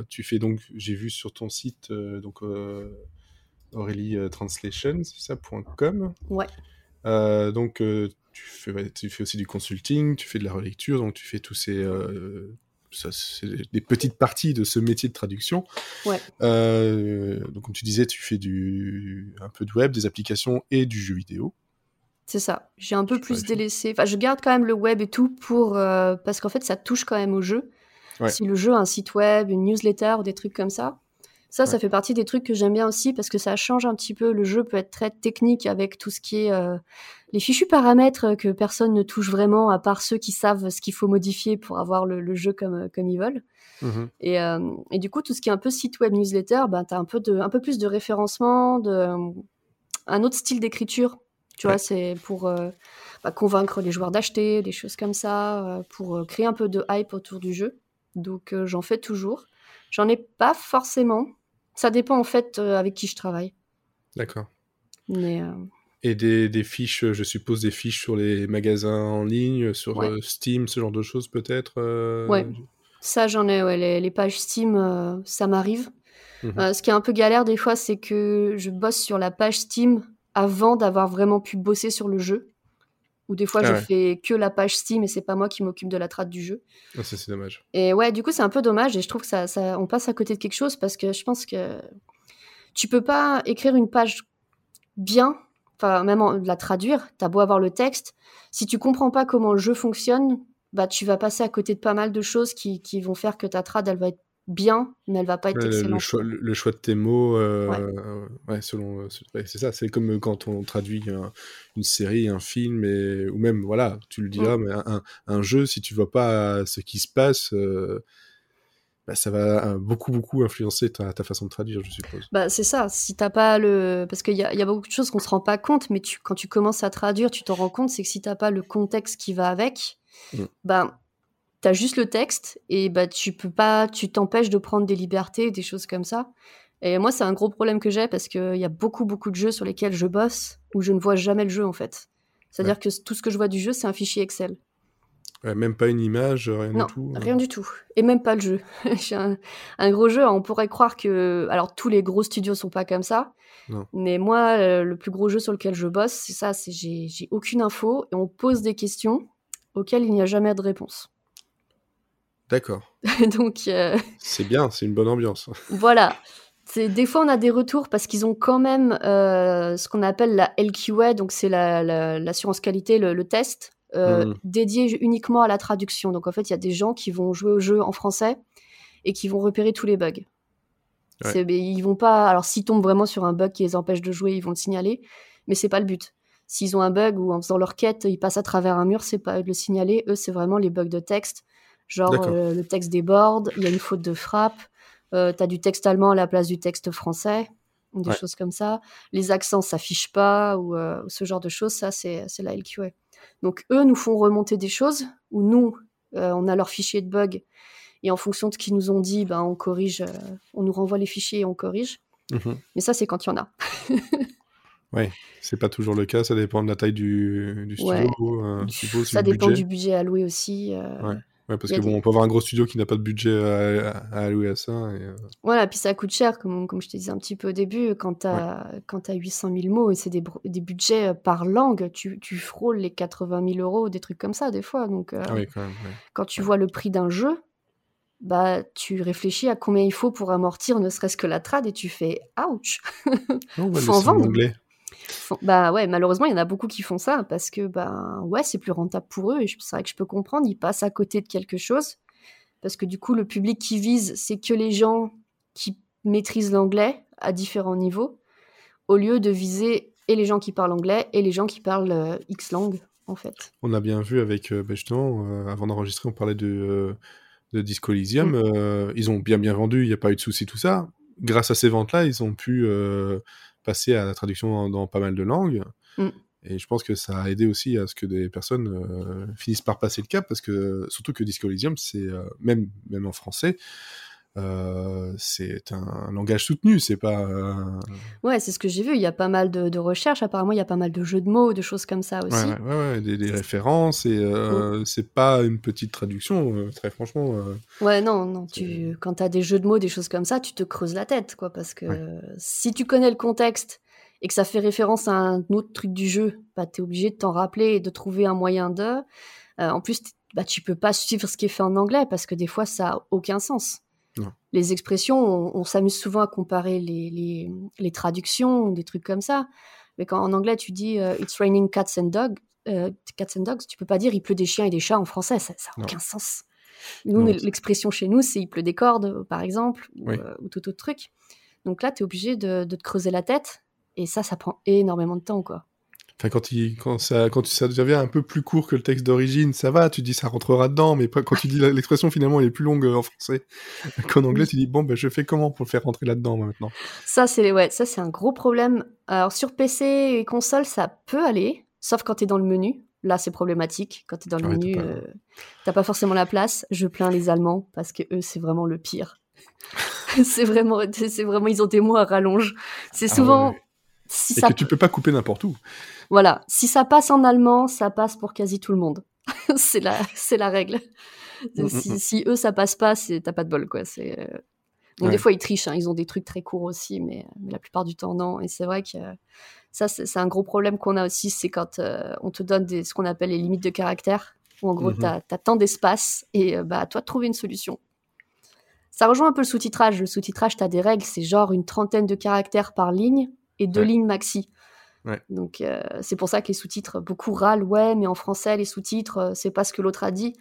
Tu fais donc, j'ai vu sur ton site Aurélie Translation, c'est ça, .com. Ouais. Donc tu fais aussi du consulting, tu fais de la relecture, donc tu fais tous ces c'est des petites parties de ce métier de traduction. Ouais. Donc comme tu disais, tu fais un peu de web, des applications et du jeu vidéo. C'est ça, j'ai un peu plus délaissé. Enfin, je garde quand même le web et tout parce qu'en fait, ça touche quand même au jeu. Ouais. Si le jeu a un site web, une newsletter ou des trucs comme ça, ça fait partie des trucs que j'aime bien aussi parce que ça change un petit peu. Le jeu peut être très technique avec tout ce qui est les fichus paramètres que personne ne touche vraiment à part ceux qui savent ce qu'il faut modifier pour avoir le jeu comme ils veulent. Mmh. Et du coup, tout ce qui est un peu site web, newsletter, bah, t'as un peu plus de référencement, un autre style d'écriture. Tu vois, c'est pour convaincre les joueurs d'acheter, des choses comme ça, pour créer un peu de hype autour du jeu. Donc, j'en fais toujours. J'en ai pas forcément. Ça dépend, en fait, avec qui je travaille. D'accord. Mais, et des fiches, je suppose, des fiches sur les magasins en ligne, sur Steam, ce genre de choses, peut-être Ouais. Ça, j'en ai, les pages Steam, ça m'arrive. Ce qui est un peu galère des fois, c'est que je bosse sur la page Steam avant d'avoir vraiment pu bosser sur le jeu. Ou des fois, je fais que la page Steam et c'est pas moi qui m'occupe de la trad du jeu. Ah, ça, c'est dommage. Et ouais, du coup, c'est un peu dommage et je trouve que ça, on passe à côté de quelque chose parce que je pense que tu peux pas écrire une page bien, enfin, même la traduire, t'as beau avoir le texte. Si tu comprends pas comment le jeu fonctionne, bah, tu vas passer à côté de pas mal de choses qui vont faire que ta trad, elle va être bien, mais elle va pas être excellente. Le choix de tes mots, selon, c'est ça, c'est comme quand on traduit une série, un film, ou même, voilà, tu le diras, mais un jeu, si tu vois pas ce qui se passe, ça va beaucoup influencer ta façon de traduire, je suppose. Bah, c'est ça, si t'as pas parce qu'il y a beaucoup de choses qu'on se rend pas compte, mais quand tu commences à traduire, tu t'en rends compte, c'est que si t'as pas le contexte qui va avec, t'as juste le texte et tu t'empêches de prendre des libertés, des choses comme ça. Et moi, c'est un gros problème que j'ai parce qu'il y a beaucoup de jeux sur lesquels je bosse où je ne vois jamais le jeu, en fait. C'est-à-dire que tout ce que je vois du jeu, c'est un fichier Excel. Ouais, même pas une image, rien du tout. Rien du tout. Et même pas le jeu. J'ai un gros jeu, on pourrait croire que... Alors, tous les gros studios sont pas comme ça. Non. Mais moi, le plus gros jeu sur lequel je bosse, c'est ça, j'ai aucune info et on pose des questions auxquelles il n'y a jamais de réponse. D'accord. Donc, c'est bien, c'est une bonne ambiance. Voilà. Des fois, on a des retours parce qu'ils ont quand même ce qu'on appelle la LQA, donc c'est l'assurance qualité, le test, dédié uniquement à la traduction. Donc en fait, il y a des gens qui vont jouer au jeu en français et qui vont repérer tous les bugs. Ouais. Ils vont pas... Alors s'ils tombent vraiment sur un bug qui les empêche de jouer, ils vont le signaler, mais c'est pas le but. S'ils ont un bug ou en faisant leur quête, ils passent à travers un mur, c'est pas de le signaler. Eux, c'est vraiment les bugs de texte. Genre, le texte déborde, il y a une faute de frappe, t'as du texte allemand à la place du texte français, des choses comme ça. Les accents ne s'affichent pas, ou ce genre de choses, ça, c'est la LQA. Donc, eux nous font remonter des choses, où nous, on a leur fichier de bug, et en fonction de ce qu'ils nous ont dit, on corrige, on nous renvoie les fichiers et on corrige. Mmh. Mais ça, c'est quand il y en a. Oui, c'est pas toujours le cas, ça dépend de la taille du studio. Ça dépend du budget alloué aussi. Ouais, parce que on peut avoir un gros studio qui n'a pas de budget à allouer à ça. Voilà, puis ça coûte cher, comme je te disais un petit peu au début, quand t'as 800 000 mots, et c'est des budgets par langue, tu frôles les 80 000 euros, des trucs comme ça, des fois. Donc, quand même, quand tu vois le prix d'un jeu, tu réfléchis à combien il faut pour amortir ne serait-ce que la trad, et tu fais « ouch ». Faut en vendre. Malheureusement, il y en a beaucoup qui font ça parce que c'est plus rentable pour eux et c'est vrai que je peux comprendre, ils passent à côté de quelque chose parce que du coup, le public qui vise, c'est que les gens qui maîtrisent l'anglais à différents niveaux au lieu de viser et les gens qui parlent anglais et les gens qui parlent X langues en fait. On a bien vu avec justement, avant d'enregistrer, on parlait de Disco Elysium, ils ont bien vendu, il n'y a pas eu de souci tout ça. Grâce à ces ventes-là, ils ont pu passer à la traduction dans pas mal de langues et je pense que ça a aidé aussi à ce que des personnes finissent par passer le cap parce que, surtout que Disco Elysium c'est, même en français c'est un langage soutenu, c'est pas... Ouais, c'est ce que j'ai vu, il y a pas mal de recherches, apparemment il y a pas mal de jeux de mots, de choses comme ça aussi. Ouais, des références et c'est pas une petite traduction, très franchement. Ouais, non, quand t'as des jeux de mots, des choses comme ça, tu te creuses la tête, quoi, parce que si tu connais le contexte et que ça fait référence à un autre truc du jeu, t'es obligé de t'en rappeler et de trouver un moyen de... en plus, tu peux pas suivre ce qui est fait en anglais parce que des fois ça a aucun sens. Non. Les expressions, on s'amuse souvent à comparer les traductions, des trucs comme ça. Mais quand en anglais tu dis it's raining cats and dogs, tu peux pas dire il pleut des chiens et des chats en français, ça n'a aucun sens. Nous, l'expression chez nous, c'est il pleut des cordes, par exemple, ou tout autre truc. Donc là, t'es obligé de te creuser la tête, et ça prend énormément de temps, quoi. Enfin, quand ça devient un peu plus court que le texte d'origine, ça va, tu dis ça rentrera dedans, mais quand tu dis l'expression finalement elle est plus longue en français qu'en anglais, tu dis je fais comment pour le faire rentrer là-dedans maintenant. Ça c'est un gros problème. Alors sur PC et console ça peut aller, sauf quand t'es dans le menu, là c'est problématique, quand t'es dans le menu t'as pas forcément la place. Je plains les Allemands parce que eux c'est vraiment le pire. c'est vraiment ils ont des mots à rallonge, c'est souvent... Si et que tu peux pas couper n'importe où. Voilà, si ça passe en allemand, ça passe pour quasi tout le monde. c'est la règle. Si eux ça passe pas, t'as pas de bol, quoi. C'est... Donc ouais. Des fois ils trichent, hein, ils ont des trucs très courts aussi, mais la plupart du temps non. Et c'est vrai que ça c'est un gros problème qu'on a aussi, c'est quand on te donne ce qu'on appelle les limites de caractère, où en gros t'as tant d'espace et à toi de trouver une solution. Ça rejoint un peu le sous-titrage. Le sous-titrage, t'as des règles, c'est genre une trentaine de caractères par ligne et 2 lignes maxi. Ouais. Donc c'est pour ça que les sous-titres, beaucoup râlent, ouais, mais en français les sous-titres, c'est pas ce que l'autre a dit.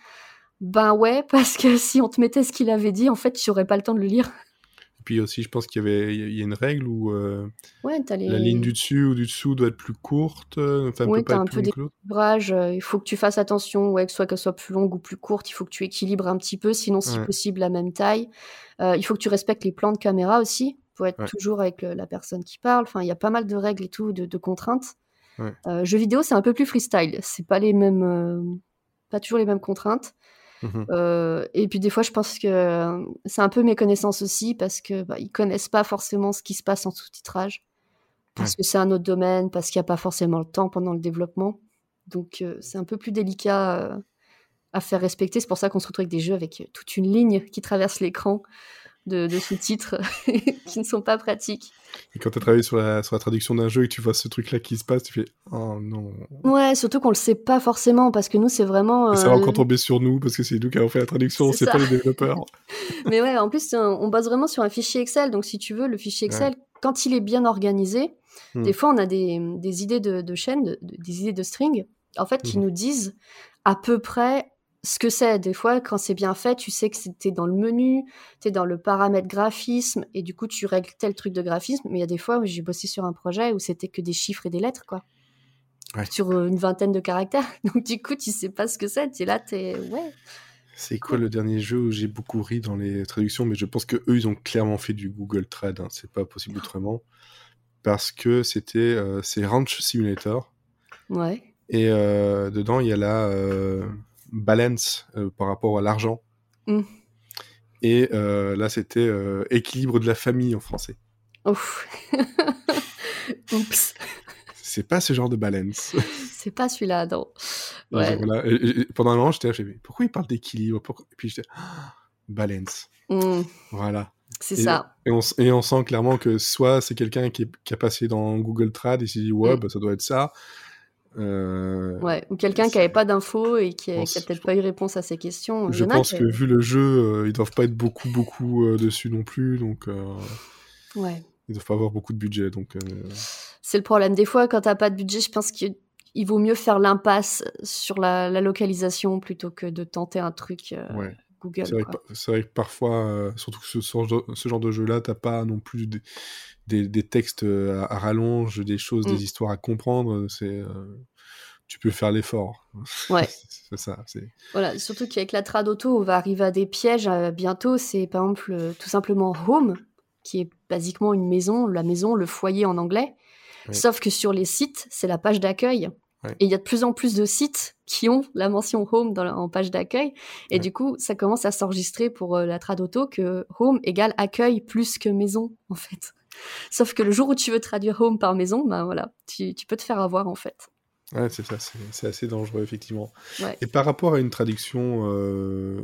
Ben ouais, parce que si on te mettait ce qu'il avait dit, en fait, tu n'aurais pas le temps de le lire. Et puis aussi, je pense qu'il y a une règle où la ligne du dessus ou du dessous doit être plus courte. Enfin, ouais, tu as un peu d'équilibrage. Il faut que tu fasses attention, ouais, qu'elle soit plus longue ou plus courte. Il faut que tu équilibres un petit peu, sinon, si possible, la même taille. Il faut que tu respectes les plans de caméra aussi, pour être toujours avec la personne qui parle. Enfin, il y a pas mal de règles et tout, de contraintes. Ouais. Jeux vidéo, c'est un peu plus freestyle. C'est pas les mêmes, pas toujours les mêmes contraintes. Et puis des fois je pense que c'est un peu méconnaissance aussi parce qu'ils connaissent pas forcément ce qui se passe en sous-titrage parce que c'est un autre domaine, parce qu'il n'y a pas forcément le temps pendant le développement, donc c'est un peu plus délicat à faire respecter. C'est pour ça qu'on se retrouve avec des jeux avec toute une ligne qui traverse l'écran de sous-titres qui ne sont pas pratiques. Et quand tu as travaillé sur la traduction d'un jeu et que tu vois ce truc-là qui se passe, tu fais « Oh non !» Ouais, surtout qu'on le sait pas forcément, parce que nous, c'est vraiment... Ça va encore tomber sur nous, parce que c'est nous qui avons fait la traduction, c'est pas les développeurs. Mais ouais, en plus, on base vraiment sur un fichier Excel, donc si tu veux, le fichier Excel, quand il est bien organisé, des fois, on a des idées de chaînes, des idées de strings, en fait, qui nous disent à peu près... ce que c'est. Des fois, quand c'est bien fait, tu sais que t'es dans le menu, t'es dans le paramètre graphisme, et du coup, tu règles tel truc de graphisme. Mais il y a des fois où j'ai bossé sur un projet où c'était que des chiffres et des lettres, quoi. Ouais. Sur une vingtaine de caractères. Donc, du coup, tu sais pas ce que c'est. T'es là, t'es... Ouais. C'est quoi le dernier jeu où j'ai beaucoup ri dans les traductions, mais je pense qu'eux, ils ont clairement fait du Google Trad. Hein. C'est pas possible autrement. Parce que c'est Ranch Simulator. Ouais. Et dedans, il y a la... balance par rapport à l'argent et là c'était équilibre de la famille en français. Ouf. Oups, c'est pas ce genre de balance, c'est pas celui-là, non. Ouais. Voilà. Et pendant un moment j'étais là, j'ai dit, pourquoi il parle d'équilibre, et puis j'étais balance. Voilà, c'est ça. Et on sent clairement que soit c'est quelqu'un qui a passé dans Google Trad et s'est dit ouais, bah, ça doit être ça. Ouais, ou quelqu'un qui n'avait pas d'infos et qui n'a peut-être pas eu réponse à ses questions. Je pense que vu le jeu, ils doivent pas être beaucoup dessus non plus, donc ils doivent pas avoir beaucoup de budget, donc c'est le problème. Des fois quand t'as pas de budget, je pense qu'il vaut mieux faire l'impasse sur la localisation plutôt que de tenter un truc Google. C'est vrai que parfois, surtout que ce genre de jeu-là, t'as pas non plus des textes à rallonge, des choses, des histoires à comprendre. Tu peux faire l'effort. Ouais. C'est ça. Voilà, surtout qu'avec la trad auto, on va arriver à des pièges bientôt. C'est par exemple tout simplement home, qui est basiquement une maison, la maison, le foyer en anglais. Ouais. Sauf que sur les sites, c'est la page d'accueil. Ouais. Et il y a de plus en plus de sites qui ont la mention home en page d'accueil. Et du coup, ça commence à s'enregistrer pour la trad auto que home égale accueil plus que maison, en fait. Sauf que le jour où tu veux traduire home par maison, ben voilà, tu peux te faire avoir, en fait. Ouais, c'est ça, c'est assez dangereux, effectivement. Ouais. Et par rapport à une traduction on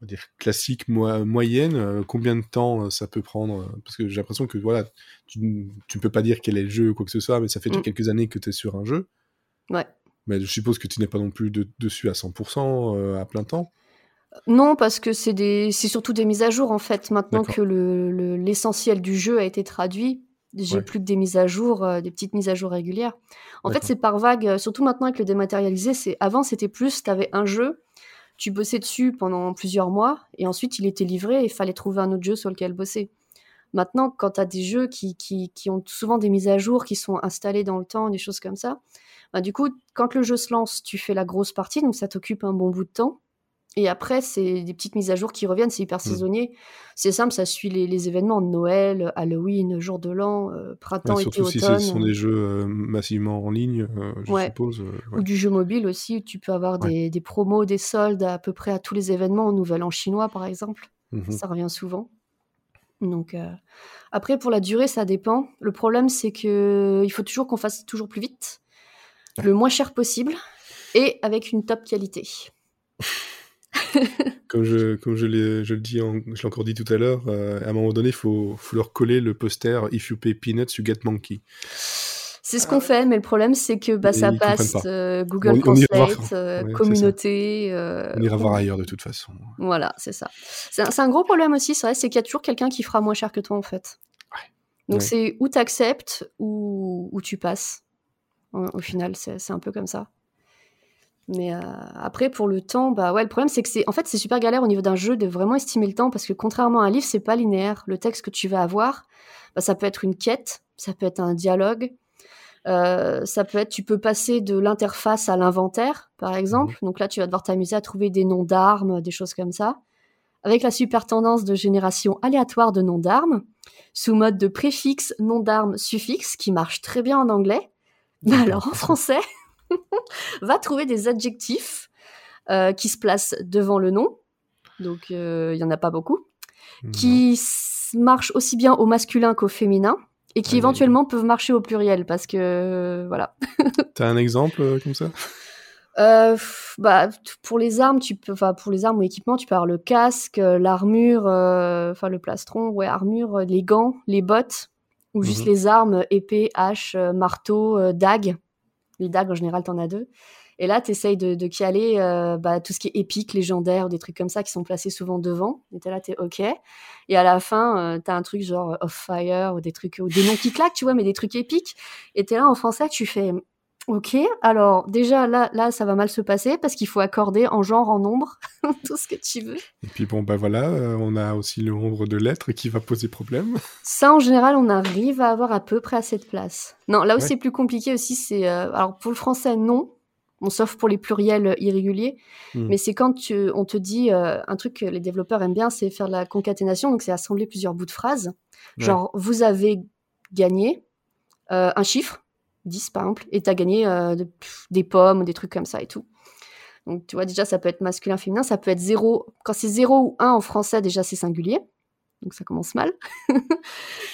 va dire classique, moyenne, combien de temps ça peut prendre? Parce que j'ai l'impression que voilà, tu ne peux pas dire quel est le jeu ou quoi que ce soit, mais ça fait déjà quelques années que tu es sur un jeu. Ouais. Mais je suppose que tu n'es pas non plus dessus à 100% à plein temps. Non, parce que c'est surtout des mises à jour, en fait. Maintenant que l'essentiel du jeu a été traduit, j'ai plus que des mises à jour, des petites mises à jour régulières. En fait, c'est par vague, surtout maintenant avec le dématérialisé. Avant, c'était plus, t'avais un jeu, tu bossais dessus pendant plusieurs mois, et ensuite, il était livré, et il fallait trouver un autre jeu sur lequel bosser. Maintenant, quand t'as des jeux qui ont souvent des mises à jour, qui sont installées dans le temps, des choses comme ça, bah, du coup, quand le jeu se lance, tu fais la grosse partie, donc ça t'occupe un bon bout de temps. Et après, c'est des petites mises à jour qui reviennent, c'est hyper saisonnier. C'est simple, ça suit les événements de Noël, Halloween, jour de l'an, printemps, été, automne. Surtout si ce sont des jeux massivement en ligne, je suppose. Ou du jeu mobile aussi, où tu peux avoir des promos, des soldes à peu près à tous les événements, au Nouvel An chinois par exemple. Ça revient souvent. Donc, après, pour la durée, ça dépend. Le problème, c'est qu'il faut toujours qu'on fasse toujours plus vite, le moins cher possible, et avec une top qualité. comme je l'ai encore dit tout à l'heure, à un moment donné, il faut leur coller le poster « If you pay peanuts, you get monkey ». C'est ce qu'on fait, mais le problème, c'est que ça passe Google Translate, communauté... On ira voir ailleurs, de toute façon. Voilà, c'est ça. C'est un gros problème aussi, c'est vrai, c'est qu'il y a toujours quelqu'un qui fera moins cher que toi, en fait. Ouais. Donc, c'est ou t'acceptes, ou tu passes. Au final, c'est un peu comme ça. Mais après, pour le temps, le problème, c'est que c'est super galère au niveau d'un jeu de vraiment estimer le temps, parce que contrairement à un livre, c'est pas linéaire. Le texte que tu vas avoir, ça peut être une quête, ça peut être un dialogue, ça peut être, tu peux passer de l'interface à l'inventaire, par exemple. Donc là, tu vas devoir t'amuser à trouver des noms d'armes, des choses comme ça. Avec la super tendance de génération aléatoire de noms d'armes, sous mode de préfixe, nom d'arme, suffixe, qui marche très bien en anglais. Alors en français, va trouver des adjectifs qui se placent devant le nom, donc il n'y en a pas beaucoup, qui marchent aussi bien au masculin qu'au féminin, et qui éventuellement peuvent marcher au pluriel, parce que voilà. T'as un exemple comme ça ? Pour les armes, ou équipements, tu peux avoir le casque, l'armure, le plastron, armure, les gants, les bottes. Ou juste les armes, épée, hache, marteau, dague. Les dagues, en général, t'en as deux. Et là, t'essayes de caler tout ce qui est épique, légendaire, ou des trucs comme ça qui sont placés souvent devant. Et t'es là, t'es OK. Et à la fin, t'as un truc genre « Of Fire » ou des noms qui claquent, tu vois, mais des trucs épiques. Et t'es là, en français, tu fais « OK, alors déjà, là, ça va mal se passer parce qu'il faut accorder en genre, en nombre, tout ce que tu veux. » Et puis on a aussi le nombre de lettres qui va poser problème. Ça, en général, on arrive à avoir à peu près assez de place. Non, là où c'est plus compliqué aussi, c'est... alors, pour le français, non. Bon, sauf pour les pluriels irréguliers. Mais c'est quand on te dit... un truc que les développeurs aiment bien, c'est faire de la concaténation. Donc, c'est assembler plusieurs bouts de phrases. Ouais. Genre, vous avez gagné un chiffre, 10 par exemple, et t'as gagné des pommes, des trucs comme ça et tout. Donc, tu vois, déjà, ça peut être masculin, féminin, ça peut être 0. Quand c'est 0 ou 1 en français, déjà, c'est singulier. Donc, ça commence mal.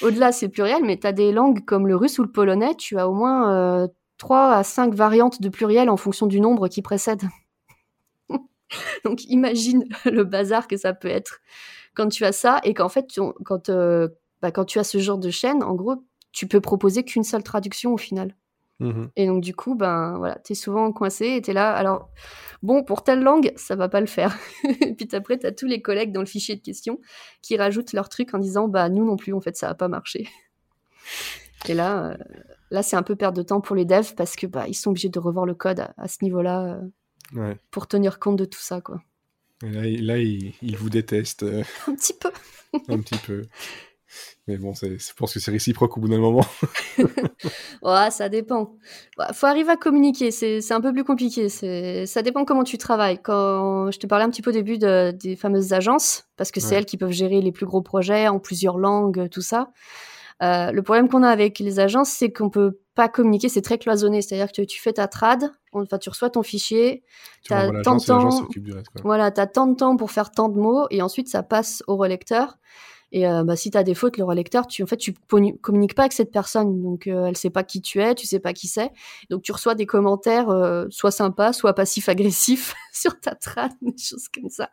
Au-delà, c'est pluriel, mais tu as des langues comme le russe ou le polonais, tu as au moins 3 à 5 variantes de pluriel en fonction du nombre qui précède. Donc, imagine le bazar que ça peut être quand tu as ça, et qu'en fait, quand tu as ce genre de chaîne, en gros, tu peux proposer qu'une seule traduction au final. Et donc, du coup, t'es souvent coincé et t'es là. Alors, bon, pour telle langue, ça va pas le faire. Et puis après, t'as tous les collègues dans le fichier de questions qui rajoutent leur truc en disant, nous non plus, en fait, ça a pas marché. Et là, c'est un peu perte de temps pour les devs parce que, ils sont obligés de revoir le code à ce niveau-là pour tenir compte de tout ça, quoi. Et là ils vous détestent. Un petit peu. Un petit peu. Mais bon, je pense que c'est réciproque au bout d'un moment. Ouais, ça dépend. Faut arriver à communiquer, c'est un peu plus compliqué. Ça dépend comment tu travailles. Quand je te parlais un petit peu au début des fameuses agences, parce que c'est elles qui peuvent gérer les plus gros projets en plusieurs langues, tout ça. Le problème qu'on a avec les agences, c'est qu'on peut pas communiquer, c'est très cloisonné. C'est-à-dire que tu fais ta trad, tu reçois ton fichier, t'as tant de temps. Voilà, t'as tant de temps pour faire tant de mots, et ensuite ça passe au relecteur. Et si tu as des fautes, le relecteur, tu communiques pas avec cette personne. Donc, elle sait pas qui tu es, tu sais pas qui c'est. Donc, tu reçois des commentaires soit sympas, soit passifs-agressifs sur ta trad, des choses comme ça.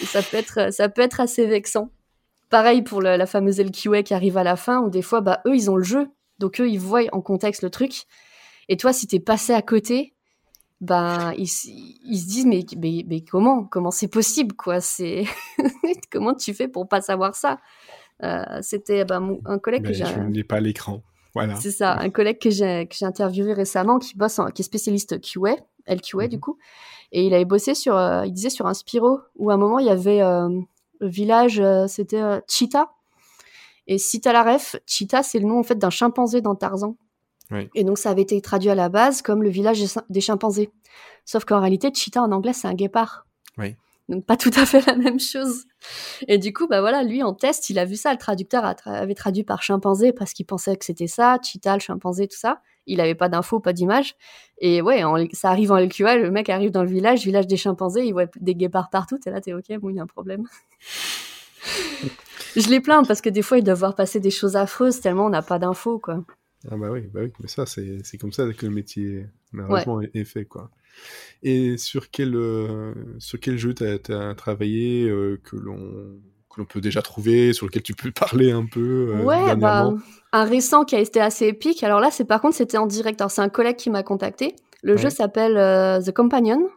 Et ça peut être assez vexant. Pareil pour la fameuse LQA qui arrive à la fin, où des fois, eux, ils ont le jeu. Donc, eux, ils voient en contexte le truc. Et toi, si t'es passé à côté... ils se disent mais comment c'est possible, quoi, c'est comment tu fais pour pas savoir ça. C'était un collègue que j'ai, je ne lis pas l'écran, voilà, c'est ça, un collègue que j'ai interviewé récemment qui bosse qui est spécialiste QA, LQA du coup, et il avait bossé sur il disait sur un Spyro où à un moment il y avait le village, c'était Cheetah, et si t'as la ref, Cheetah c'est le nom en fait d'un chimpanzé dans Tarzan. Oui. Et donc, ça avait été traduit à la base comme le village des chimpanzés. Sauf qu'en réalité, cheetah en anglais, c'est un guépard. Oui. Donc, pas tout à fait la même chose. Et du coup, lui, en test, il a vu ça. Le traducteur avait traduit par chimpanzé parce qu'il pensait que c'était ça, cheetah, le chimpanzé, tout ça. Il n'avait pas d'infos, pas d'images. Et ouais, ça arrive en LQA, le mec arrive dans le village des chimpanzés, il voit des guépards partout. Et là, t'es OK, bon, il y a un problème. Je les plains parce que des fois, ils doivent voir passer des choses affreuses tellement on n'a pas d'infos, quoi. Ah bah oui, mais ça, c'est comme ça que le métier malheureusement est fait, quoi. Et sur quel jeu t'as travaillé que l'on peut déjà trouver, sur lequel tu peux parler un peu dernièrement? Un récent qui a été assez épique. Alors là, c'était en direct. Alors, c'est un collègue qui m'a contacté. Le jeu s'appelle The Companion.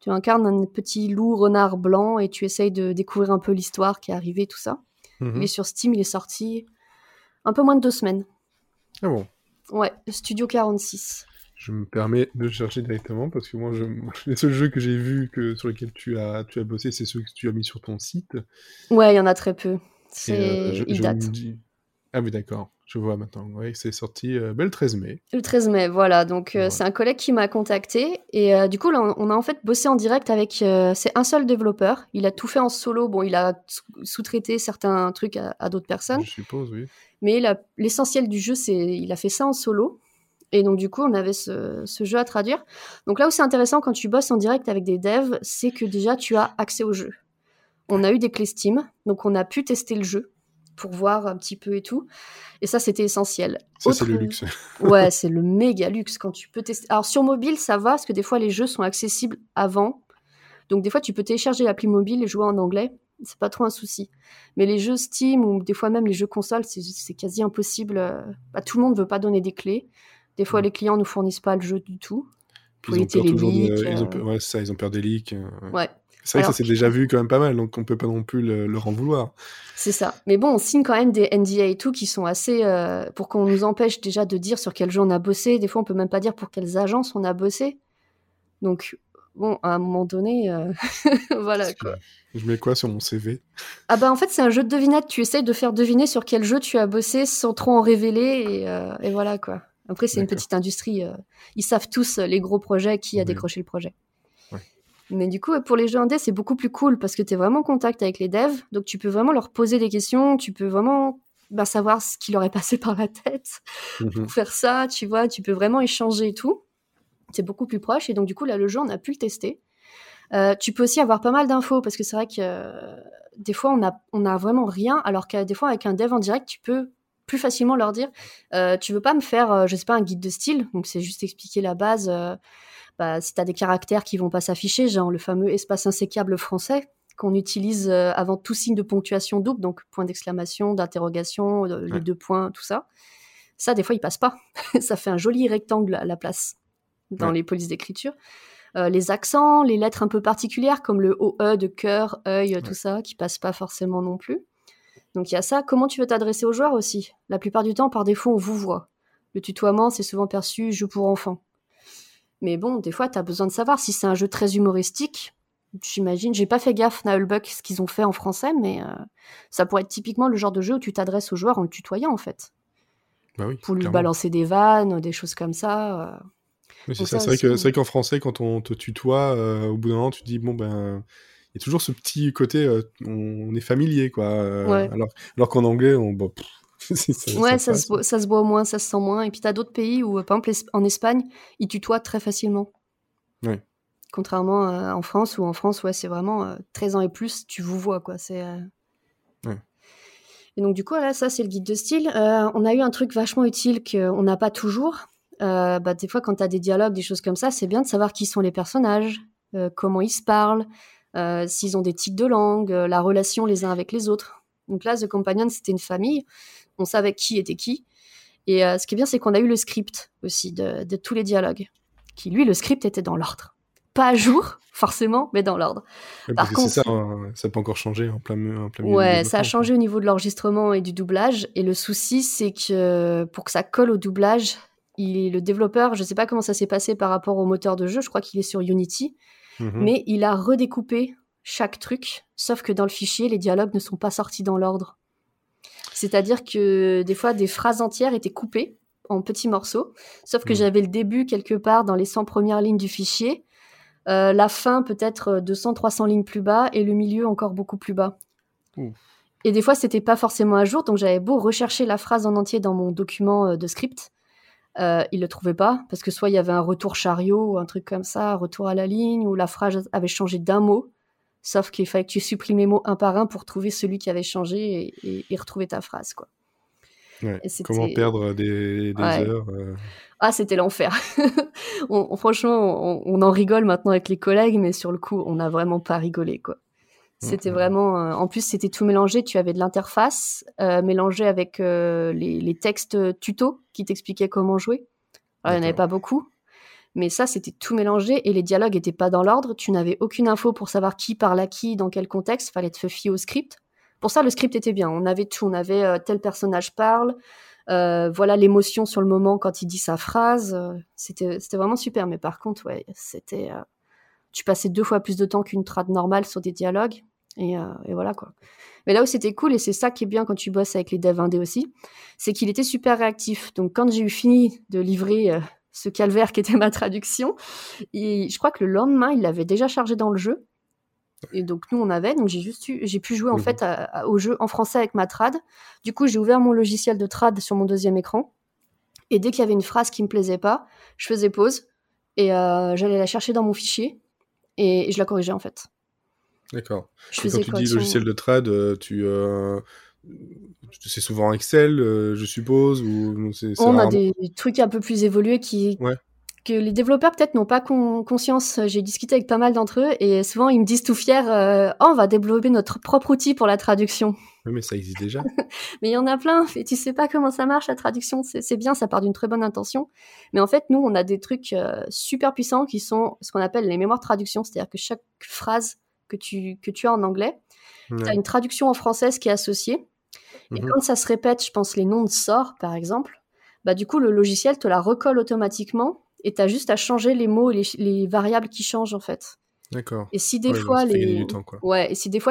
Tu incarnes un petit loup renard blanc et tu essayes de découvrir un peu l'histoire qui est arrivée, tout ça. Mm-hmm. Il est sur Steam, il est sorti un peu moins de 2 semaines. Ah bon? Ouais, Studio 46. Je me permets de chercher directement parce que moi, les seuls jeux que j'ai vus sur lesquels tu as bossé, c'est ceux que tu as mis sur ton site. Ouais, il y en a très peu. Ils datent. Ah oui, d'accord. Je vois maintenant. Ouais, c'est sorti le 13 mai. Le 13 mai, voilà. Donc, c'est un collègue qui m'a contacté. Et du coup, là, on a en fait bossé en direct avec... c'est un seul développeur. Il a tout fait en solo. Bon, il a sous-traité certains trucs à d'autres personnes. Je suppose, oui. Mais l'essentiel du jeu, il a fait ça en solo. Et donc, du coup, on avait ce jeu à traduire. Donc là où c'est intéressant, quand tu bosses en direct avec des devs, c'est que déjà, tu as accès au jeu. On a eu des clés Steam. Donc, on a pu tester le jeu pour voir un petit peu et tout. Et ça, c'était essentiel. C'est le luxe. Ouais, c'est le méga luxe quand tu peux tester. Alors, sur mobile, ça va, parce que des fois, les jeux sont accessibles avant. Donc, des fois, tu peux télécharger l'appli mobile et jouer en anglais. C'est pas trop un souci. Mais les jeux Steam ou des fois même les jeux consoles, c'est quasi impossible. Tout le monde veut pas donner des clés. Des fois, les clients ne fournissent pas le jeu du tout. Ils ont peur des leaks. Ouais. C'est vrai que ça s'est déjà vu quand même pas mal, donc on peut pas non plus leur en vouloir. C'est ça. Mais bon, on signe quand même des NDA et tout qui sont assez... pour qu'on nous empêche déjà de dire sur quel jeu on a bossé. Des fois, on peut même pas dire pour quelles agences on a bossé. Donc, bon, à un moment donné... voilà, quoi. Je mets quoi sur mon CV? Ah bah en fait, c'est un jeu de devinette. Tu essayes de faire deviner sur quel jeu tu as bossé sans trop en révéler. Et voilà, quoi. Après, c'est une petite industrie. Ils savent tous les gros projets, qui a décroché le projet. Mais du coup, pour les jeux indés, c'est beaucoup plus cool parce que tu es vraiment en contact avec les devs. Donc, tu peux vraiment leur poser des questions. Tu peux vraiment savoir ce qui leur est passé par la tête pour faire ça. Tu vois, tu peux vraiment échanger et tout. C'est beaucoup plus proche. Et donc, du coup, là, le jeu, on a pu le tester. Tu peux aussi avoir pas mal d'infos parce que c'est vrai que des fois, on a vraiment rien. Alors que des fois, avec un dev en direct, tu peux plus facilement leur dire tu veux pas me faire, je sais pas, un guide de style. Donc, c'est juste expliquer la base... si tu as des caractères qui vont pas s'afficher, genre le fameux espace insécable français qu'on utilise avant tout signe de ponctuation double, donc point d'exclamation, d'interrogation, les 2 points, tout ça. Ça, des fois, il passe pas. Ça fait un joli rectangle à la place dans les polices d'écriture. Les accents, les lettres un peu particulières comme le OE de cœur, œil, tout ça, qui passe pas forcément non plus. Donc il y a ça. Comment tu veux t'adresser aux joueurs aussi? La plupart du temps, par défaut, on vous voit. Le tutoiement, c'est souvent perçu jeu pour enfants. Mais bon, des fois, t'as besoin de savoir si c'est un jeu très humoristique. J'imagine, j'ai pas fait gaffe, Naëlbuck, ce qu'ils ont fait en français, mais ça pourrait être typiquement le genre de jeu où tu t'adresses au joueur en le tutoyant, en fait. Bah oui, pour lui balancer des vannes, des choses comme ça. Oui, c'est ça. C'est vrai qu'en français, quand on te tutoie, au bout d'un moment, tu te dis, il y a toujours ce petit côté, on est familier, quoi. Alors qu'en anglais, ça se voit au moins, ça se sent moins. Et puis t'as d'autres pays où, par exemple, en Espagne, ils tutoient très facilement. Oui. Contrairement à en France, où en France, c'est vraiment 13 ans et plus, tu vous vois, quoi. Oui. Et donc, du coup, là, ça, c'est le guide de style. On a eu un truc vachement utile qu'on n'a pas toujours. Des fois, quand t'as des dialogues, des choses comme ça, c'est bien de savoir qui sont les personnages, comment ils se parlent, s'ils ont des tics de langue, la relation les uns avec les autres. Donc là, The Companion, c'était une famille. On savait qui était qui. Et ce qui est bien, c'est qu'on a eu le script aussi de tous les dialogues. Qui, lui, le script était dans l'ordre. Pas à jour, forcément, mais dans l'ordre. Ouais, par contre, c'est ça, ça peut encore changer en plein milieu. Ça a changé au niveau de l'enregistrement et du doublage. Et le souci, c'est que pour que ça colle au doublage, le développeur, je ne sais pas comment ça s'est passé par rapport au moteur de jeu, je crois qu'il est sur Unity, mais il a redécoupé chaque truc, sauf que dans le fichier, les dialogues ne sont pas sortis dans l'ordre. C'est-à-dire que des fois, des phrases entières étaient coupées en petits morceaux, sauf que j'avais le début quelque part dans les 100 premières lignes du fichier, la fin peut-être 200-300 lignes plus bas, et le milieu encore beaucoup plus bas. Et des fois, c'était pas forcément à jour, donc j'avais beau rechercher la phrase en entier dans mon document de script, il le trouvait pas, parce que soit il y avait un retour chariot, ou un truc comme ça, un retour à la ligne, ou la phrase avait changé d'un mot, sauf qu'il fallait que tu supprimes les mots un par un pour trouver celui qui avait changé et retrouver ta phrase, quoi. Ouais. Comment perdre des heures Ah, c'était l'enfer. Franchement, on en rigole maintenant avec les collègues, mais sur le coup, on n'a vraiment pas rigolé, quoi. C'était vraiment... en plus, c'était tout mélangé. Tu avais de l'interface mélangée avec les textes tutos qui t'expliquaient comment jouer. Alors, il n'y en avait pas beaucoup. Mais ça, c'était tout mélangé et les dialogues n'étaient pas dans l'ordre. Tu n'avais aucune info pour savoir qui parle à qui, dans quel contexte. Il fallait te fier au script. Pour ça, le script était bien. On avait tout. On avait tel personnage parle. Voilà l'émotion sur le moment quand il dit sa phrase. C'était vraiment super. Mais par contre, ouais, c'était... tu passais 2 fois plus de temps qu'une trad normale sur des dialogues. Et voilà, quoi. Mais là où c'était cool, et c'est ça qui est bien quand tu bosses avec les devs indés aussi, c'est qu'il était super réactif. Donc, quand j'ai eu fini de livrer... ce calvaire qui était ma traduction. Et je crois que le lendemain, il l'avait déjà chargé dans le jeu. Et donc, nous, on avait. Donc, j'ai pu jouer, en fait, au jeu en français avec ma trad. Du coup, j'ai ouvert mon logiciel de trad sur mon 2e écran. Et dès qu'il y avait une phrase qui me plaisait pas, je faisais pause. Et j'allais la chercher dans mon fichier. Et je la corrigeais, en fait. D'accord. Et quand tu dis logiciel de trad, tu... c'est souvent Excel, je suppose, ou c'est on rarement... a des trucs un peu plus évolués qui que les développeurs peut-être n'ont pas conscience. J'ai discuté avec pas mal d'entre eux et souvent ils me disent tout fiers on va développer notre propre outil pour la traduction. Oui, mais ça existe déjà. Mais il y en a plein. Et tu sais pas comment ça marche la traduction. C'est bien, ça part d'une très bonne intention. Mais en fait, nous, on a des trucs super puissants qui sont ce qu'on appelle les mémoires de traduction, c'est-à-dire que chaque phrase que tu as en anglais, tu as une traduction en français qui est associée. Et quand ça se répète, je pense les noms de sorts par exemple, bah du coup le logiciel te la recolle automatiquement et t'as juste à changer les mots et les variables qui changent en fait. D'accord. Et si des fois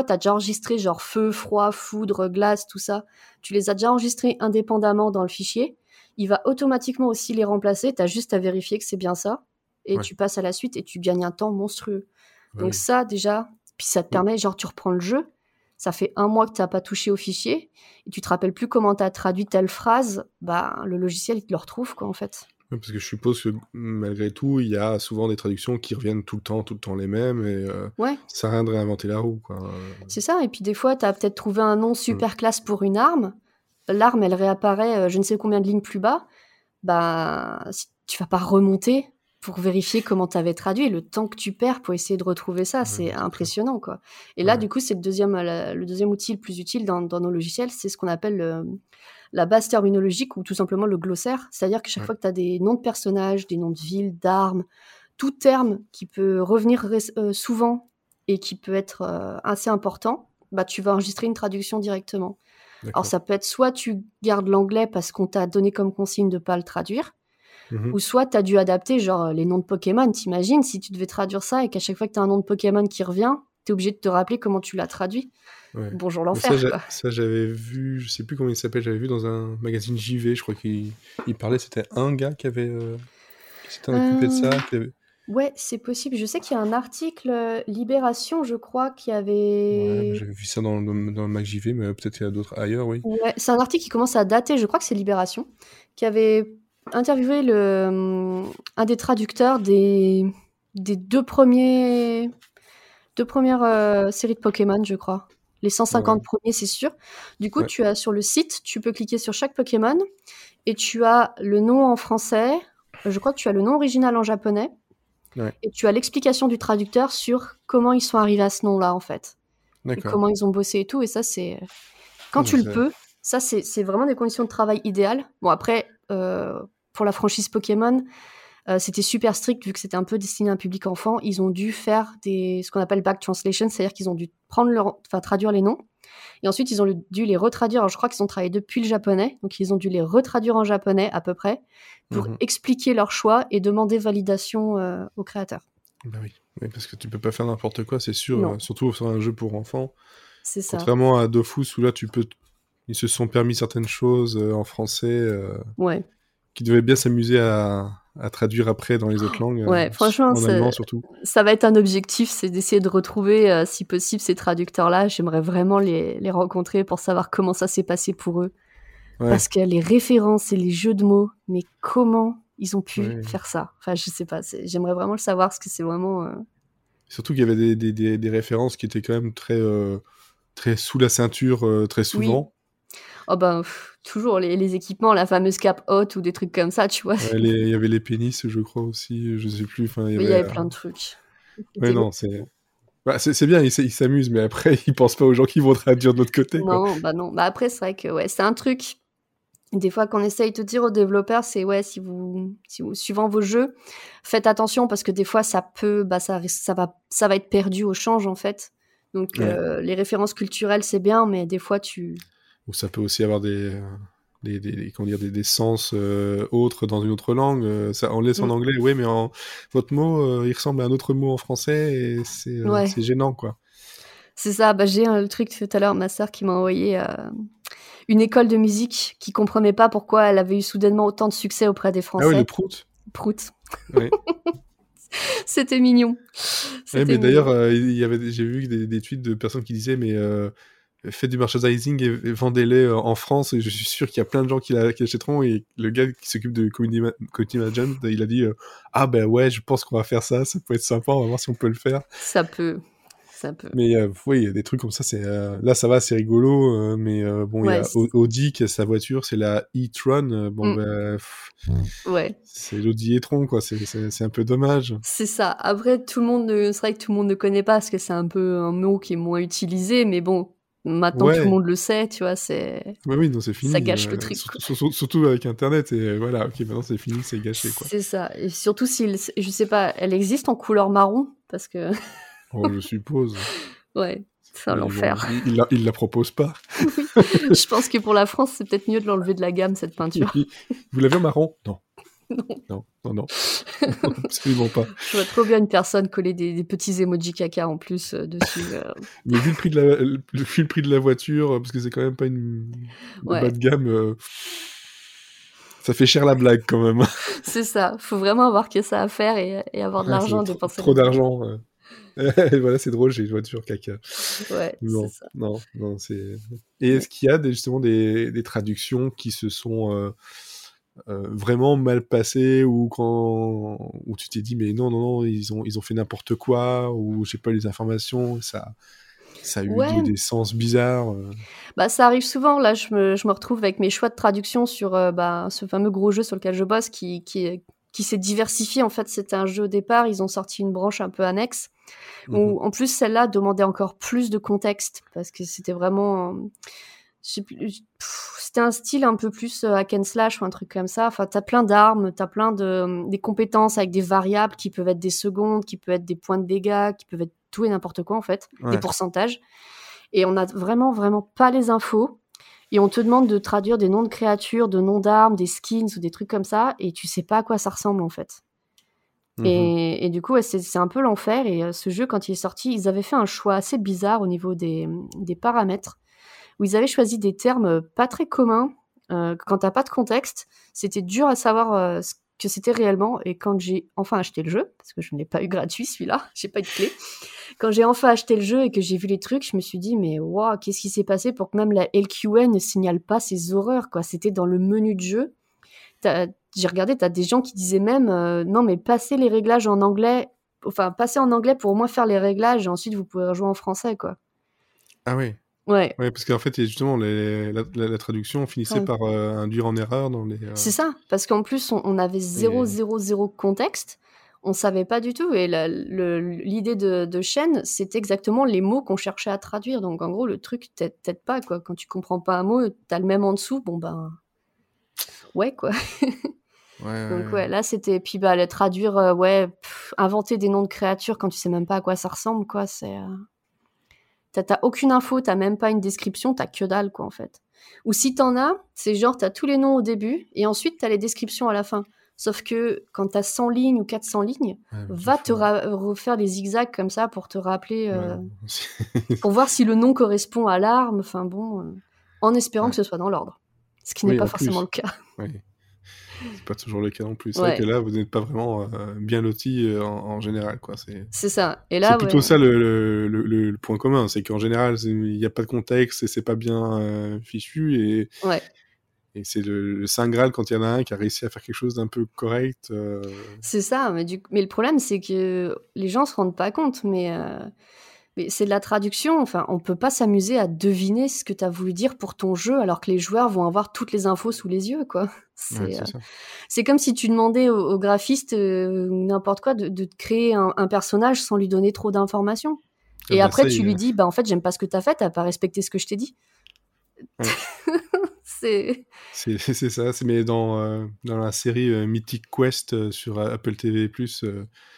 t'as déjà enregistré genre feu, froid, foudre, glace, tout ça, tu les as déjà enregistrés indépendamment dans le fichier, il va automatiquement aussi les remplacer. T'as juste à vérifier que c'est bien ça et tu passes à la suite et tu gagnes un temps monstrueux. Ouais. Donc ça déjà, puis ça te permet genre tu reprends le jeu. Ça fait 1 mois que tu n'as pas touché au fichier, et tu te rappelles plus comment tu as traduit telle phrase, bah, le logiciel il te le retrouve, quoi, en fait. Oui, parce que je suppose que, malgré tout, il y a souvent des traductions qui reviennent tout le temps les mêmes, et ça sert à rien de réinventer la roue, quoi. C'est ça, et puis des fois, tu as peut-être trouvé un nom super classe pour une arme, l'arme, elle réapparaît je ne sais combien de lignes plus bas, bah, tu vas pas remonter pour vérifier comment tu avais traduit, le temps que tu perds pour essayer de retrouver ça, c'est impressionnant, quoi. Et là, du coup, c'est le deuxième outil le plus utile dans nos logiciels, c'est ce qu'on appelle la base terminologique ou tout simplement le glossaire. C'est-à-dire que chaque fois que tu as des noms de personnages, des noms de villes, d'armes, tout terme qui peut revenir souvent et qui peut être assez important, bah, tu vas enregistrer une traduction directement. D'accord. Alors, ça peut être soit tu gardes l'anglais parce qu'on t'a donné comme consigne de ne pas le traduire, ou soit tu as dû adapter genre les noms de Pokémon, t'imagines si tu devais traduire ça et qu'à chaque fois que tu as un nom de Pokémon qui revient, tu es obligé de te rappeler comment tu l'as traduit. Bonjour l'enfer. Ça j'avais vu, je sais plus comment il s'appelle, j'avais vu dans un magazine JV, je crois qu'il parlait, c'était un gars qui avait qui s'était occupé de ça. Ouais, c'est possible. Je sais qu'il y a un article Libération, je crois, qui avait... Ouais, j'avais vu ça dans le Mac JV, mais peut-être qu'il y a d'autres ailleurs, oui. Ouais, c'est un article qui commence à dater, je crois que c'est Libération, qui avait... interviewer un des traducteurs des deux premières séries de Pokémon, je crois. Les 150 premiers, c'est sûr. Du coup, tu as sur le site, tu peux cliquer sur chaque Pokémon et tu as le nom en français. Je crois que tu as le nom original en japonais. Ouais. Et tu as l'explication du traducteur sur comment ils sont arrivés à ce nom-là, en fait. D'accord. Et comment ils ont bossé et tout. Et ça, c'est... Quand tu le peux, ça, c'est vraiment des conditions de travail idéales. Bon, après... pour la franchise Pokémon, c'était super strict vu que c'était un peu destiné à un public enfant. Ils ont dû faire ce qu'on appelle back translation, c'est-à-dire qu'ils ont dû traduire les noms et ensuite ils ont dû les retraduire. Alors, je crois qu'ils ont travaillé depuis le japonais, donc ils ont dû les retraduire en japonais à peu près pour expliquer leur choix et demander validation aux créateurs. Ben oui, parce que tu peux pas faire n'importe quoi, c'est sûr, surtout sur un jeu pour enfants. C'est ça. Contrairement à Dofus où là tu peux. Ils se sont permis certaines choses en français qui devaient bien s'amuser à traduire après dans les autres langues. Ouais, franchement, en allemand surtout. Ça va être un objectif, c'est d'essayer de retrouver, si possible, ces traducteurs-là. J'aimerais vraiment les rencontrer pour savoir comment ça s'est passé pour eux. Ouais. Parce que les références et les jeux de mots, mais comment ils ont pu faire ça ? Enfin, je sais pas, j'aimerais vraiment le savoir parce que c'est vraiment... Surtout qu'il y avait des références qui étaient quand même très, très sous la ceinture très souvent. Oh ben, toujours les équipements, la fameuse cape haute ou des trucs comme ça, tu vois. Il y avait les pénis, je crois aussi, je sais plus. Il y avait plein de trucs. Ouais, non, c'est... Bah, c'est bien, ils s'amusent, mais après, ils pensent pas aux gens qui vont traduire de l'autre côté. Quoi. Non, bah non. Bah après, c'est vrai que ouais, c'est un truc. Des fois, qu'on essaye de dire aux développeurs, c'est ouais, si vous suivant vos jeux, faites attention parce que des fois, ça va être perdu au change en fait. Donc ouais. Les références culturelles, c'est bien, mais des fois, ou ça peut aussi avoir des sens autres dans une autre langue. Ça, on laisse en anglais, oui, mais votre mot, il ressemble à un autre mot en français et c'est gênant, quoi. C'est ça. Bah, j'ai le truc tout à l'heure, ma sœur qui m'a envoyé une école de musique qui comprenait pas pourquoi elle avait eu soudainement autant de succès auprès des Français. Ah oui, le Prout. Prout. Oui. C'était mignon. C'était mignon. D'ailleurs, j'ai vu des tweets de personnes qui disaient mais... Faites du merchandising et vendez-les en France, et je suis sûr qu'il y a plein de gens qui l'achèteront. Et le gars qui s'occupe de Community Management, il a dit ah ben ouais, je pense qu'on va faire ça peut être sympa, on va voir si on peut le faire. Ça peut. Mais oui, il y a des trucs comme ça, là ça va, c'est rigolo, mais bon, il y a Audi qui a sa voiture, c'est la e-tron, c'est l'Audi e-tron, quoi, c'est un peu dommage. C'est ça, après c'est vrai que tout le monde ne connaît pas, parce que c'est un peu un mot qui est moins utilisé, mais bon. Maintenant, tout le monde le sait, tu vois, c'est... Oui, non, c'est fini. Ça gâche le truc. Surtout avec Internet, et voilà, ok, maintenant c'est fini, c'est gâché, quoi. C'est ça, et surtout je sais pas, elle existe en couleur marron, parce que... Oh, je suppose. Ouais, c'est un l'enfer. Ils la proposent pas. Oui, je pense que pour la France, c'est peut-être mieux de l'enlever de la gamme, cette peinture. Vous l'avez en marron ? Non. Non. Absolument pas. Je vois trop bien une personne coller des petits emojis caca en plus dessus. Mais vu le prix de la voiture, parce que c'est quand même pas une bas de gamme, ça fait cher la blague quand même. C'est ça, faut vraiment avoir que ça à faire et avoir de l'argent. Trop d'argent. Voilà, c'est drôle, j'ai une voiture caca. Ouais, non, c'est ça. Non, c'est... Et est-ce qu'il y a justement des traductions qui se sont... vraiment mal passé ou tu t'es dit mais non ils ont fait n'importe quoi, ou j'ai pas les informations, ça a eu des sens bizarres. Bah ça arrive souvent, là je me retrouve avec mes choix de traduction sur ce fameux gros jeu sur lequel je bosse qui s'est diversifié en fait. C'était un jeu au départ, ils ont sorti une branche un peu annexe où en plus celle-là demandait encore plus de contexte parce que c'était vraiment... c'était un style un peu plus hack and slash ou un truc comme ça. Enfin, t'as plein d'armes, t'as plein des compétences avec des variables qui peuvent être des secondes, qui peuvent être des points de dégâts, qui peuvent être tout et n'importe quoi en fait, des pourcentages. Et on a vraiment pas les infos. Et on te demande de traduire des noms de créatures, de noms d'armes, des skins ou des trucs comme ça, et tu sais pas à quoi ça ressemble en fait. Et du coup, c'est un peu l'enfer. Et ce jeu, quand il est sorti, ils avaient fait un choix assez bizarre au niveau des paramètres, où ils avaient choisi des termes pas très communs. Quand t'as pas de contexte, c'était dur à savoir ce que c'était réellement. Et quand j'ai enfin acheté le jeu, parce que je ne l'ai pas eu gratuit celui-là, j'ai pas eu de clé. Quand j'ai enfin acheté le jeu et que j'ai vu les trucs, je me suis dit mais waouh, qu'est-ce qui s'est passé pour que même la LQN ne signale pas ces horreurs, quoi. C'était dans le menu de jeu. J'ai regardé, t'as des gens qui disaient même non mais passez les réglages en anglais, enfin passez en anglais pour au moins faire les réglages et ensuite vous pouvez rejouer en français, quoi. Ah oui. Ouais, parce qu'en fait, justement, la traduction finissait par induire en erreur dans les... C'est ça, parce qu'en plus, on avait 0 contexte, on savait pas du tout, et l'idée de chaîne, c'est exactement les mots qu'on cherchait à traduire, donc en gros, le truc t'aide pas, quoi. Quand tu comprends pas un mot, t'as le même en dessous, bon ben... Ouais, quoi. Donc ouais, là, c'était... Puis bah, le traduire, inventer des noms de créatures quand tu sais même pas à quoi ça ressemble, quoi, c'est... T'as aucune info, t'as même pas une description, t'as que dalle, quoi, en fait. Ou si t'en as, c'est genre, t'as tous les noms au début, et ensuite, t'as les descriptions à la fin. Sauf que, quand t'as 100 lignes ou 400 lignes, va te refaire des zigzags comme ça pour te rappeler... pour voir si le nom correspond à l'arme, enfin bon... en espérant que ce soit dans l'ordre. Ce qui n'est pas forcément le cas. Oui. C'est pas toujours le cas non plus. C'est vrai que là, vous n'êtes pas vraiment bien lotis en général, quoi. C'est ça. Et là, c'est plutôt ça le point commun, c'est qu'en général, il n'y a pas de contexte et c'est pas bien fichu. Et, et c'est le Saint Graal quand il y en a un qui a réussi à faire quelque chose d'un peu correct. C'est ça. Mais le problème, c'est que les gens se rendent pas compte. Mais Mais c'est de la traduction, enfin, on peut pas s'amuser à deviner ce que tu as voulu dire pour ton jeu alors que les joueurs vont avoir toutes les infos sous les yeux, quoi. C'est comme si tu demandais au graphiste n'importe quoi de créer un personnage sans lui donner trop d'informations. Et ben après, tu lui dis, bah en fait, j'aime pas ce que tu as fait, t'as pas respecté ce que je t'ai dit. Ouais. C'est ça, mais dans la série Mythic Quest sur Apple TV+,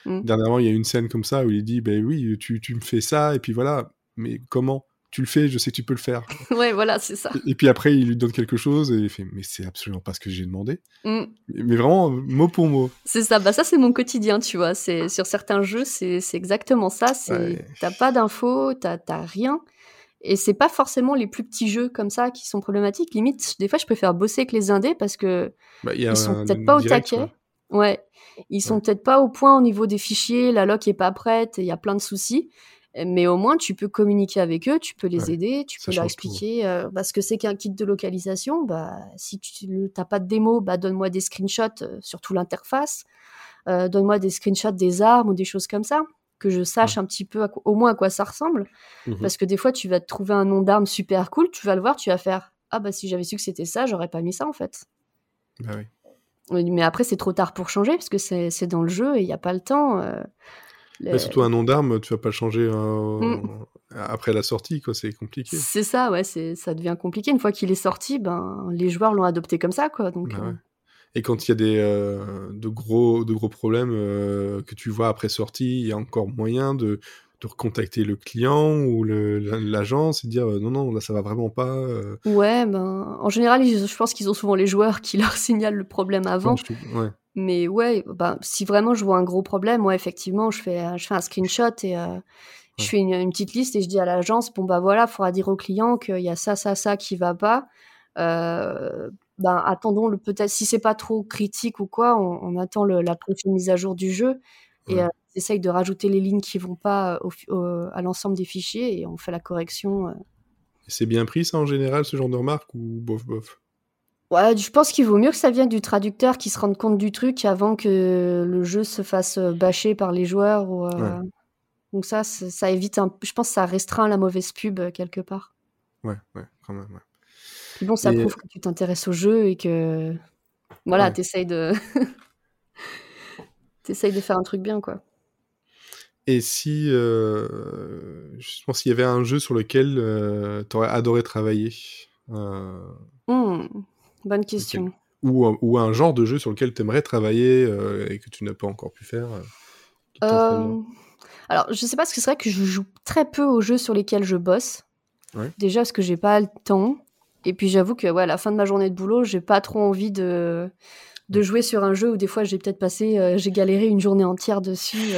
dernièrement, il y a une scène comme ça où il dit, ben oui, tu me fais ça, et puis voilà, mais comment ? Tu le fais, je sais que tu peux le faire. Ouais, voilà, c'est ça. Et puis après, il lui donne quelque chose, et il fait, mais c'est absolument pas ce que j'ai demandé. Mais vraiment, mot pour mot. C'est ça, bah ça, c'est mon quotidien, tu vois. Sur certains jeux, c'est exactement ça. Ouais. T'as pas d'infos, t'as rien. Et c'est pas forcément les plus petits jeux comme ça qui sont problématiques. Limite, des fois, je préfère bosser avec les indés parce que ils sont peut-être pas au taquet. Ouais, ils sont peut-être pas au point au niveau des fichiers, la loc est pas prête, il y a plein de soucis. Mais au moins, tu peux communiquer avec eux, tu peux les aider, tu peux leur expliquer ce que c'est qu'un kit de localisation. Bah, si tu n'as pas de démo, bah, donne-moi des screenshots, surtout l'interface. Donne-moi des screenshots des armes ou des choses comme ça, que je sache un petit peu au moins à quoi ça ressemble. Parce que des fois, tu vas te trouver un nom d'arme super cool, tu vas le voir, tu vas faire « Ah, bah si j'avais su que c'était ça, j'aurais pas mis ça, en fait. » Bah oui. Mais après, c'est trop tard pour changer, parce que c'est dans le jeu et il n'y a pas le temps... Mais surtout un nom d'arme, tu vas pas le changer après la sortie, quoi. C'est compliqué. C'est ça, ouais, ça devient compliqué. Une fois qu'il est sorti, ben, les joueurs l'ont adopté comme ça, quoi. Donc, ouais. Et quand il y a de gros problèmes que tu vois après sortie, il y a encore moyen de recontacter le client ou l'agence et dire non, là ça va vraiment pas. Ouais, ben, en général, je pense qu'ils ont souvent les joueurs qui leur signalent le problème avant. Ouais. Mais ouais, bah, si vraiment je vois un gros problème, ouais, effectivement, je fais un screenshot et je fais une petite liste et je dis à l'agence, bon bah voilà, il faudra dire au client qu'il y a ça qui va pas. Attendons, peut-être si c'est pas trop critique ou quoi, on attend la prochaine mise à jour du jeu et j'essaye de rajouter les lignes qui vont pas à l'ensemble des fichiers et on fait la correction. C'est bien pris ça en général, ce genre de remarque ou bof? Ouais, je pense qu'il vaut mieux que ça vienne du traducteur qui se rende compte du truc avant que le jeu se fasse bâcher par les joueurs. Ou, ouais. Donc ça évite je pense que ça restreint la mauvaise pub quelque part. Ouais, quand même. Ouais. Puis bon, ça prouve que tu t'intéresses au jeu et que voilà, t'essayes de faire un truc bien, quoi. Et si je pense qu'il y avait un jeu sur lequel t'aurais adoré travailler Bonne question. Okay. Ou un genre de jeu sur lequel tu aimerais travailler et que tu n'as pas encore pu faire Alors, je sais pas, parce que c'est vrai que je joue très peu aux jeux sur lesquels je bosse. Ouais. Déjà, parce que j'ai pas le temps. Et puis, j'avoue que à la fin de ma journée de boulot, j'ai pas trop envie de jouer sur un jeu où des fois, j'ai peut-être passé... j'ai galéré une journée entière dessus.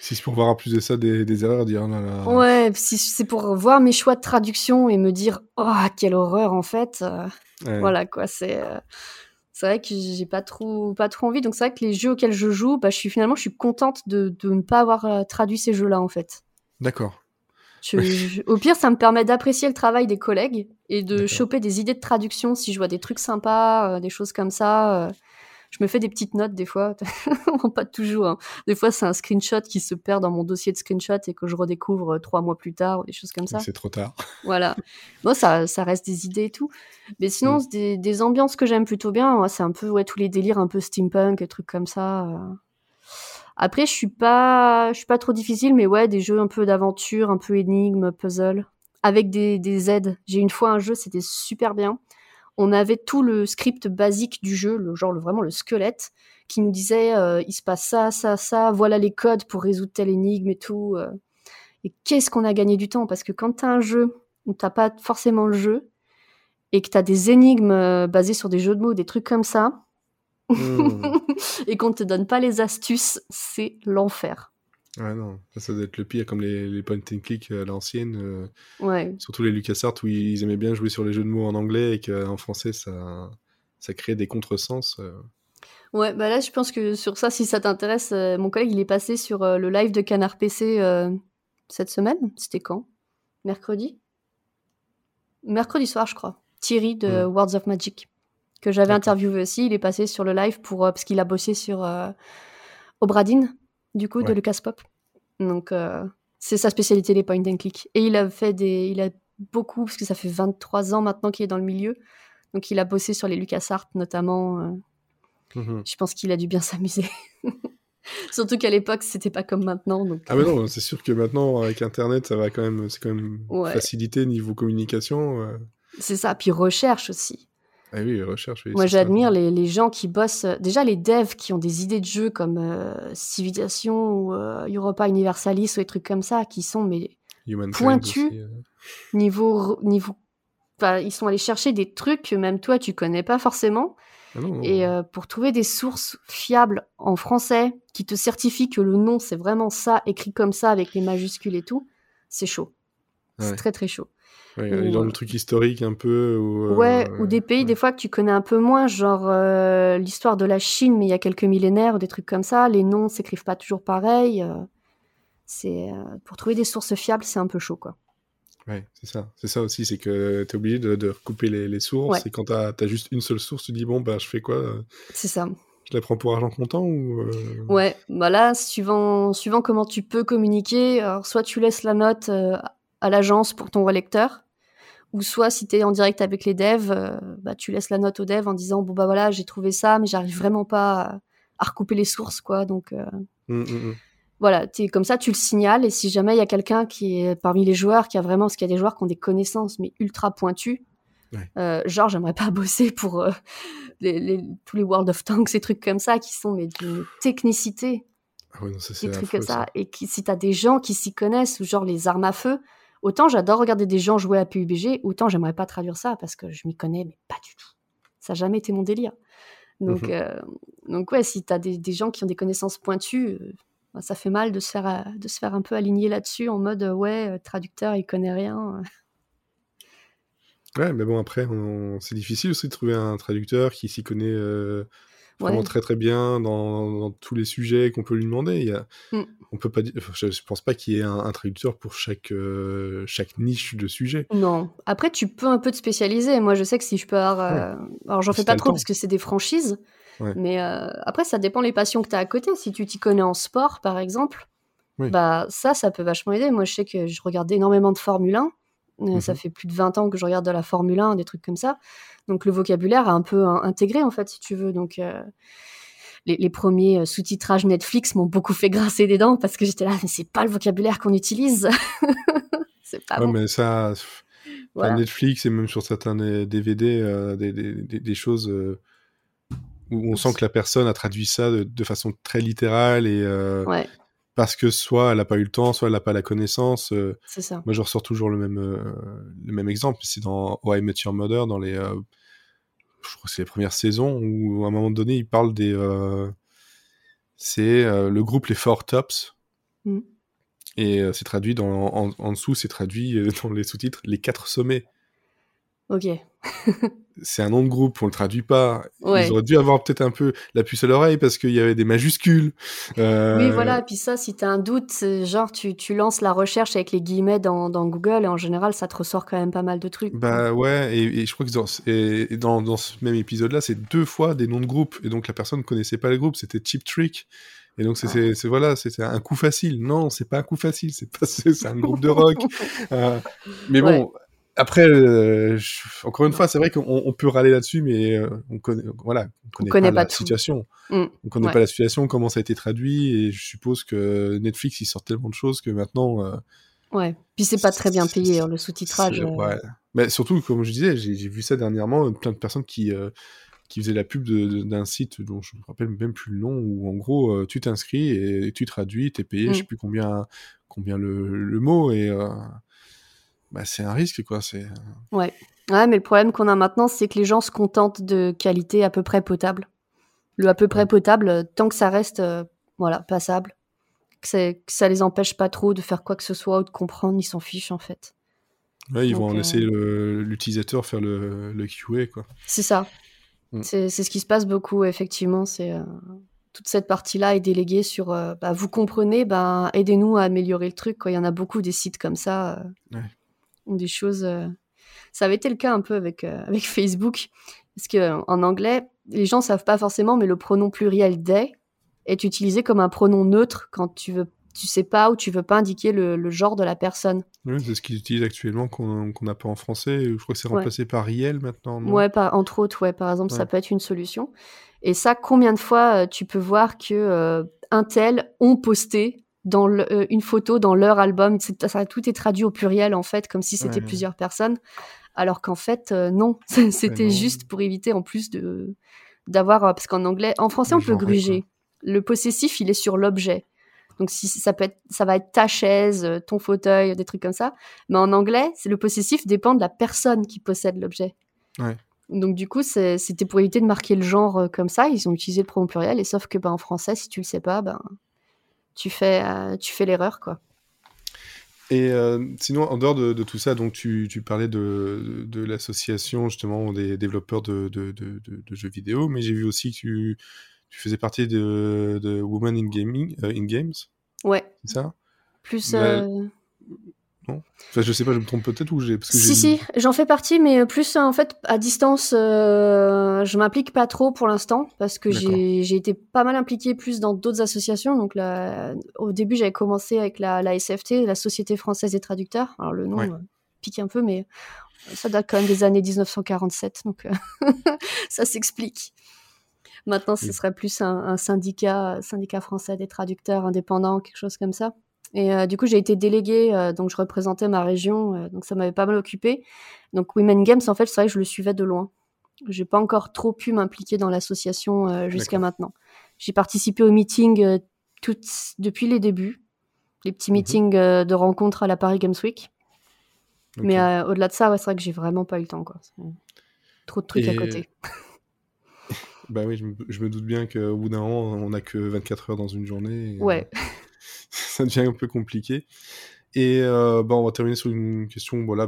Si c'est pour voir plus de ça des erreurs, dire... Oh là là. Ouais, si c'est pour voir mes choix de traduction et me dire « Oh, quelle horreur, en fait !» Ouais. Voilà quoi, c'est vrai que j'ai pas trop envie, donc c'est vrai que les jeux auxquels je joue, bah, je suis contente de ne pas avoir traduit ces jeux là en fait. D'accord. Au pire, ça me permet d'apprécier le travail des collègues et de choper des idées de traduction si je vois des trucs sympas, des choses comme ça. Je me fais des petites notes des fois, pas toujours, hein. Des fois c'est un screenshot qui se perd dans mon dossier de screenshot et que je redécouvre 3 mois plus tard, ou des choses comme ça. C'est trop tard. Voilà, moi ça reste des idées et tout, mais sinon c'est des ambiances que j'aime plutôt bien, moi, c'est un peu tous les délires un peu steampunk, trucs comme ça. Après je suis pas trop difficile, mais ouais, des jeux un peu d'aventure, un peu énigmes, puzzle, avec des aides. J'ai une fois un jeu, c'était super bien. On avait tout le script basique du jeu, vraiment le squelette, qui nous disait il se passe ça, voilà les codes pour résoudre telle énigme et tout. Et qu'est-ce qu'on a gagné du temps, parce que quand t'as un jeu où t'as pas forcément le jeu et que t'as des énigmes basées sur des jeux de mots, des trucs comme ça, et qu'on te donne pas les astuces, c'est l'enfer. Ouais, non, ça doit être le pire, comme les point and click à l'ancienne, surtout les LucasArts où ils aimaient bien jouer sur les jeux de mots en anglais et qu'en français ça crée des contresens. Ouais, bah là je pense que sur ça, si ça t'intéresse, mon collègue il est passé sur le live de Canard PC cette semaine, c'était quand ? Mercredi soir je crois, Thierry de Words of Magic, que j'avais interviewé aussi, il est passé sur le live parce qu'il a bossé sur Obradine. Du coup, de Lucas Pop. Donc, C'est sa spécialité, les point and click. Et il a fait des... Il a beaucoup, parce que ça fait 23 ans maintenant qu'il est dans le milieu. Donc, il a bossé sur les LucasArts, notamment. Je pense qu'il a dû bien s'amuser. Surtout qu'à l'époque, c'était pas comme maintenant. Donc... Ah, mais non, c'est sûr que maintenant, avec Internet, ça va quand même, c'est quand même facilité niveau communication. C'est ça, puis recherche aussi. Ah oui, recherche. Oui, moi, j'admire les gens qui bossent. Déjà, les devs qui ont des idées de jeux comme Civilization ou Europa Universalis ou des trucs comme ça, qui sont mais pointus niveau. Enfin, ils sont allés chercher des trucs que même toi, tu connais pas forcément. Ah non, non. Et pour trouver des sources fiables en français qui te certifient que le nom, c'est vraiment ça, écrit comme ça, avec les majuscules et tout, c'est chaud. Ah ouais. C'est très, très chaud. Ouais, ou, dans le truc historique un peu. Ou, ou des pays, des fois, que tu connais un peu moins, genre l'histoire de la Chine, mais il y a quelques millénaires, ou des trucs comme ça. Les noms ne s'écrivent pas toujours pareil. Pour trouver des sources fiables, c'est un peu chaud, quoi. Ouais, c'est ça. C'est ça aussi, c'est que t'es obligé de recouper les sources. Ouais. Et quand t'as juste une seule source, tu te dis, bon, bah, je fais quoi ? C'est ça. Je la prends pour argent comptant ou... Ouais, bah là, suivant comment tu peux communiquer, alors soit tu laisses la note à l'agence pour ton relecteur, ou soit si t'es en direct avec les devs, bah, tu laisses la note aux devs en disant, bon, bah voilà, j'ai trouvé ça, mais j'arrive vraiment pas à recouper les sources, quoi, donc... Voilà, comme ça, tu le signales, et si jamais il y a quelqu'un qui est parmi les joueurs, parce qu'il y a des joueurs qui ont des connaissances, mais ultra pointues, genre, j'aimerais pas bosser pour tous les World of Tanks, ces trucs comme ça, qui sont mais d'une technicité, des trucs comme ça, et si t'as des gens qui s'y connaissent, ou genre les armes à feu, autant j'adore regarder des gens jouer à PUBG, autant j'aimerais pas traduire ça, parce que je m'y connais, mais pas du tout. Ça n'a jamais été mon délire. Donc, donc ouais, si t'as des gens qui ont des connaissances pointues... ça fait mal de se faire un peu aligner là-dessus en mode traducteur il connaît rien. Ouais, mais bon, après c'est difficile aussi de trouver un traducteur qui s'y connaît vraiment très très bien dans tous les sujets qu'on peut lui demander. On peut pas dire, je pense pas qu'il y ait un traducteur pour chaque niche de sujet. Non, après tu peux un peu te spécialiser. Moi je sais que si je peux avoir, alors j'en fais pas trop parce que c'est des franchises. Ouais. Mais après, ça dépend les passions que tu as à côté. Si tu t'y connais en sport, par exemple, bah, ça peut vachement aider. Moi, je sais que je regarde énormément de Formule 1. Ça fait plus de 20 ans que je regarde de la Formule 1, des trucs comme ça. Donc, le vocabulaire est un peu intégré, en fait, si tu veux. Donc, les premiers sous-titrages Netflix m'ont beaucoup fait grincer des dents parce que j'étais là, mais c'est pas le vocabulaire qu'on utilise. C'est pas bon. Mais ça... Voilà. Netflix et même sur certains DVD, des choses... où on sent que la personne a traduit ça de façon très littérale et parce que soit elle n'a pas eu le temps, soit elle n'a pas la connaissance. C'est ça. Moi, je ressors toujours le même exemple. C'est dans How I Met Your Mother, dans les, je crois que c'est les premières saisons, où à un moment donné, ils parlent des... le groupe les Four Tops. Et c'est traduit en dessous, c'est traduit dans les sous-titres, les 4 sommets. Ok. C'est un nom de groupe, on le traduit pas. Ils auraient dû avoir peut-être un peu la puce à l'oreille parce qu'il y avait des majuscules. Oui, voilà. Et puis ça, si t'as un doute, genre tu lances la recherche avec les guillemets dans Google et en général, ça te ressort quand même pas mal de trucs. Bah ouais, et je crois que dans ce même épisode-là, c'est 2 fois des noms de groupe. Et donc la personne ne connaissait pas le groupe, c'était Cheap Trick. Et donc, c'était un coup facile. Non, c'est pas un coup facile, c'est un groupe de rock. Mais bon... Ouais. Après, encore une fois, c'est vrai qu'on peut râler là-dessus, mais on connaît pas la situation. On connaît pas la situation, comment ça a été traduit, et je suppose que Netflix, il sort tellement de choses que maintenant... puis c'est pas très bien payé, le sous-titrage. Mais surtout, comme je disais, j'ai vu ça dernièrement, plein de personnes qui faisaient la pub d'un site dont je me rappelle même plus le nom, où en gros, tu t'inscris et tu traduis, t'es payé, je sais plus combien le mot, et... Bah, c'est un risque, quoi. Ouais, mais le problème qu'on a maintenant, c'est que les gens se contentent de qualité à peu près potable. Le à peu près potable, tant que ça reste passable, que ça les empêche pas trop de faire quoi que ce soit ou de comprendre, ils s'en fichent, en fait. Ouais, ils vont laisser l'utilisateur faire le QA, quoi. C'est ça. C'est ce qui se passe beaucoup, effectivement. C'est, toute cette partie-là est déléguée sur vous comprenez, aidez-nous à améliorer le truc, quoi. Il y en a beaucoup des sites comme ça. Des choses... Ça avait été le cas un peu avec Facebook, parce qu'en anglais, les gens ne savent pas forcément, mais le pronom pluriel « they » est utilisé comme un pronom neutre quand tu veux tu sais pas ou tu veux pas indiquer le genre de la personne. Oui, c'est ce qu'ils utilisent actuellement qu'on n'a pas en français. Je crois que c'est remplacé par Riel maintenant. Ouais, entre autres, par exemple, ça peut être une solution. Et ça, combien de fois tu peux voir que un tel ont posté une photo dans leur album, ça, tout est traduit au pluriel en fait, comme si c'était plusieurs personnes, alors qu'en fait non, c'était juste pour éviter en plus d'avoir, parce qu'en anglais, en français on peut gruger. Le possessif il est sur l'objet, donc si ça va être ta chaise, ton fauteuil, des trucs comme ça, mais en anglais le possessif dépend de la personne qui possède l'objet. Ouais. Donc du coup c'était pour éviter de marquer le genre comme ça, ils ont utilisé le pronom pluriel, et sauf que en français si tu le sais pas, tu fais l'erreur, quoi. Et sinon, en dehors de tout ça, donc tu parlais de l'association justement des développeurs de jeux vidéo, mais j'ai vu aussi que tu faisais partie de Women in Gaming, in Games. Ouais. C'est ça ? Plus. Non. Enfin, je sais pas, je me trompe peut-être ou j'ai. Parce que si, j'en fais partie, mais plus en fait à distance, je m'implique pas trop pour l'instant parce que j'ai été pas mal impliquée plus dans d'autres associations. Donc au début, j'avais commencé avec la SFT, la Société Française des Traducteurs. Alors le nom pique un peu, mais ça date quand même des années 1947, donc ça s'explique. Maintenant, ce serait plus un syndicat français des traducteurs indépendants, quelque chose comme ça. Et du coup, j'ai été déléguée, donc je représentais ma région, donc ça m'avait pas mal occupée. Donc Women Games, en fait, c'est vrai que je le suivais de loin. J'ai pas encore trop pu m'impliquer dans l'association jusqu'à maintenant. J'ai participé aux meetings depuis les débuts, les petits meetings de rencontres à la Paris Games Week. Okay. Mais au-delà de ça, c'est vrai que j'ai vraiment pas eu le temps, quoi. Trop de trucs à côté. Bah oui, je me doute bien qu'au bout d'un an, on n'a que 24 heures dans une journée. Et... Ouais. Ça devient un peu compliqué. Et on va terminer sur une question. Voilà,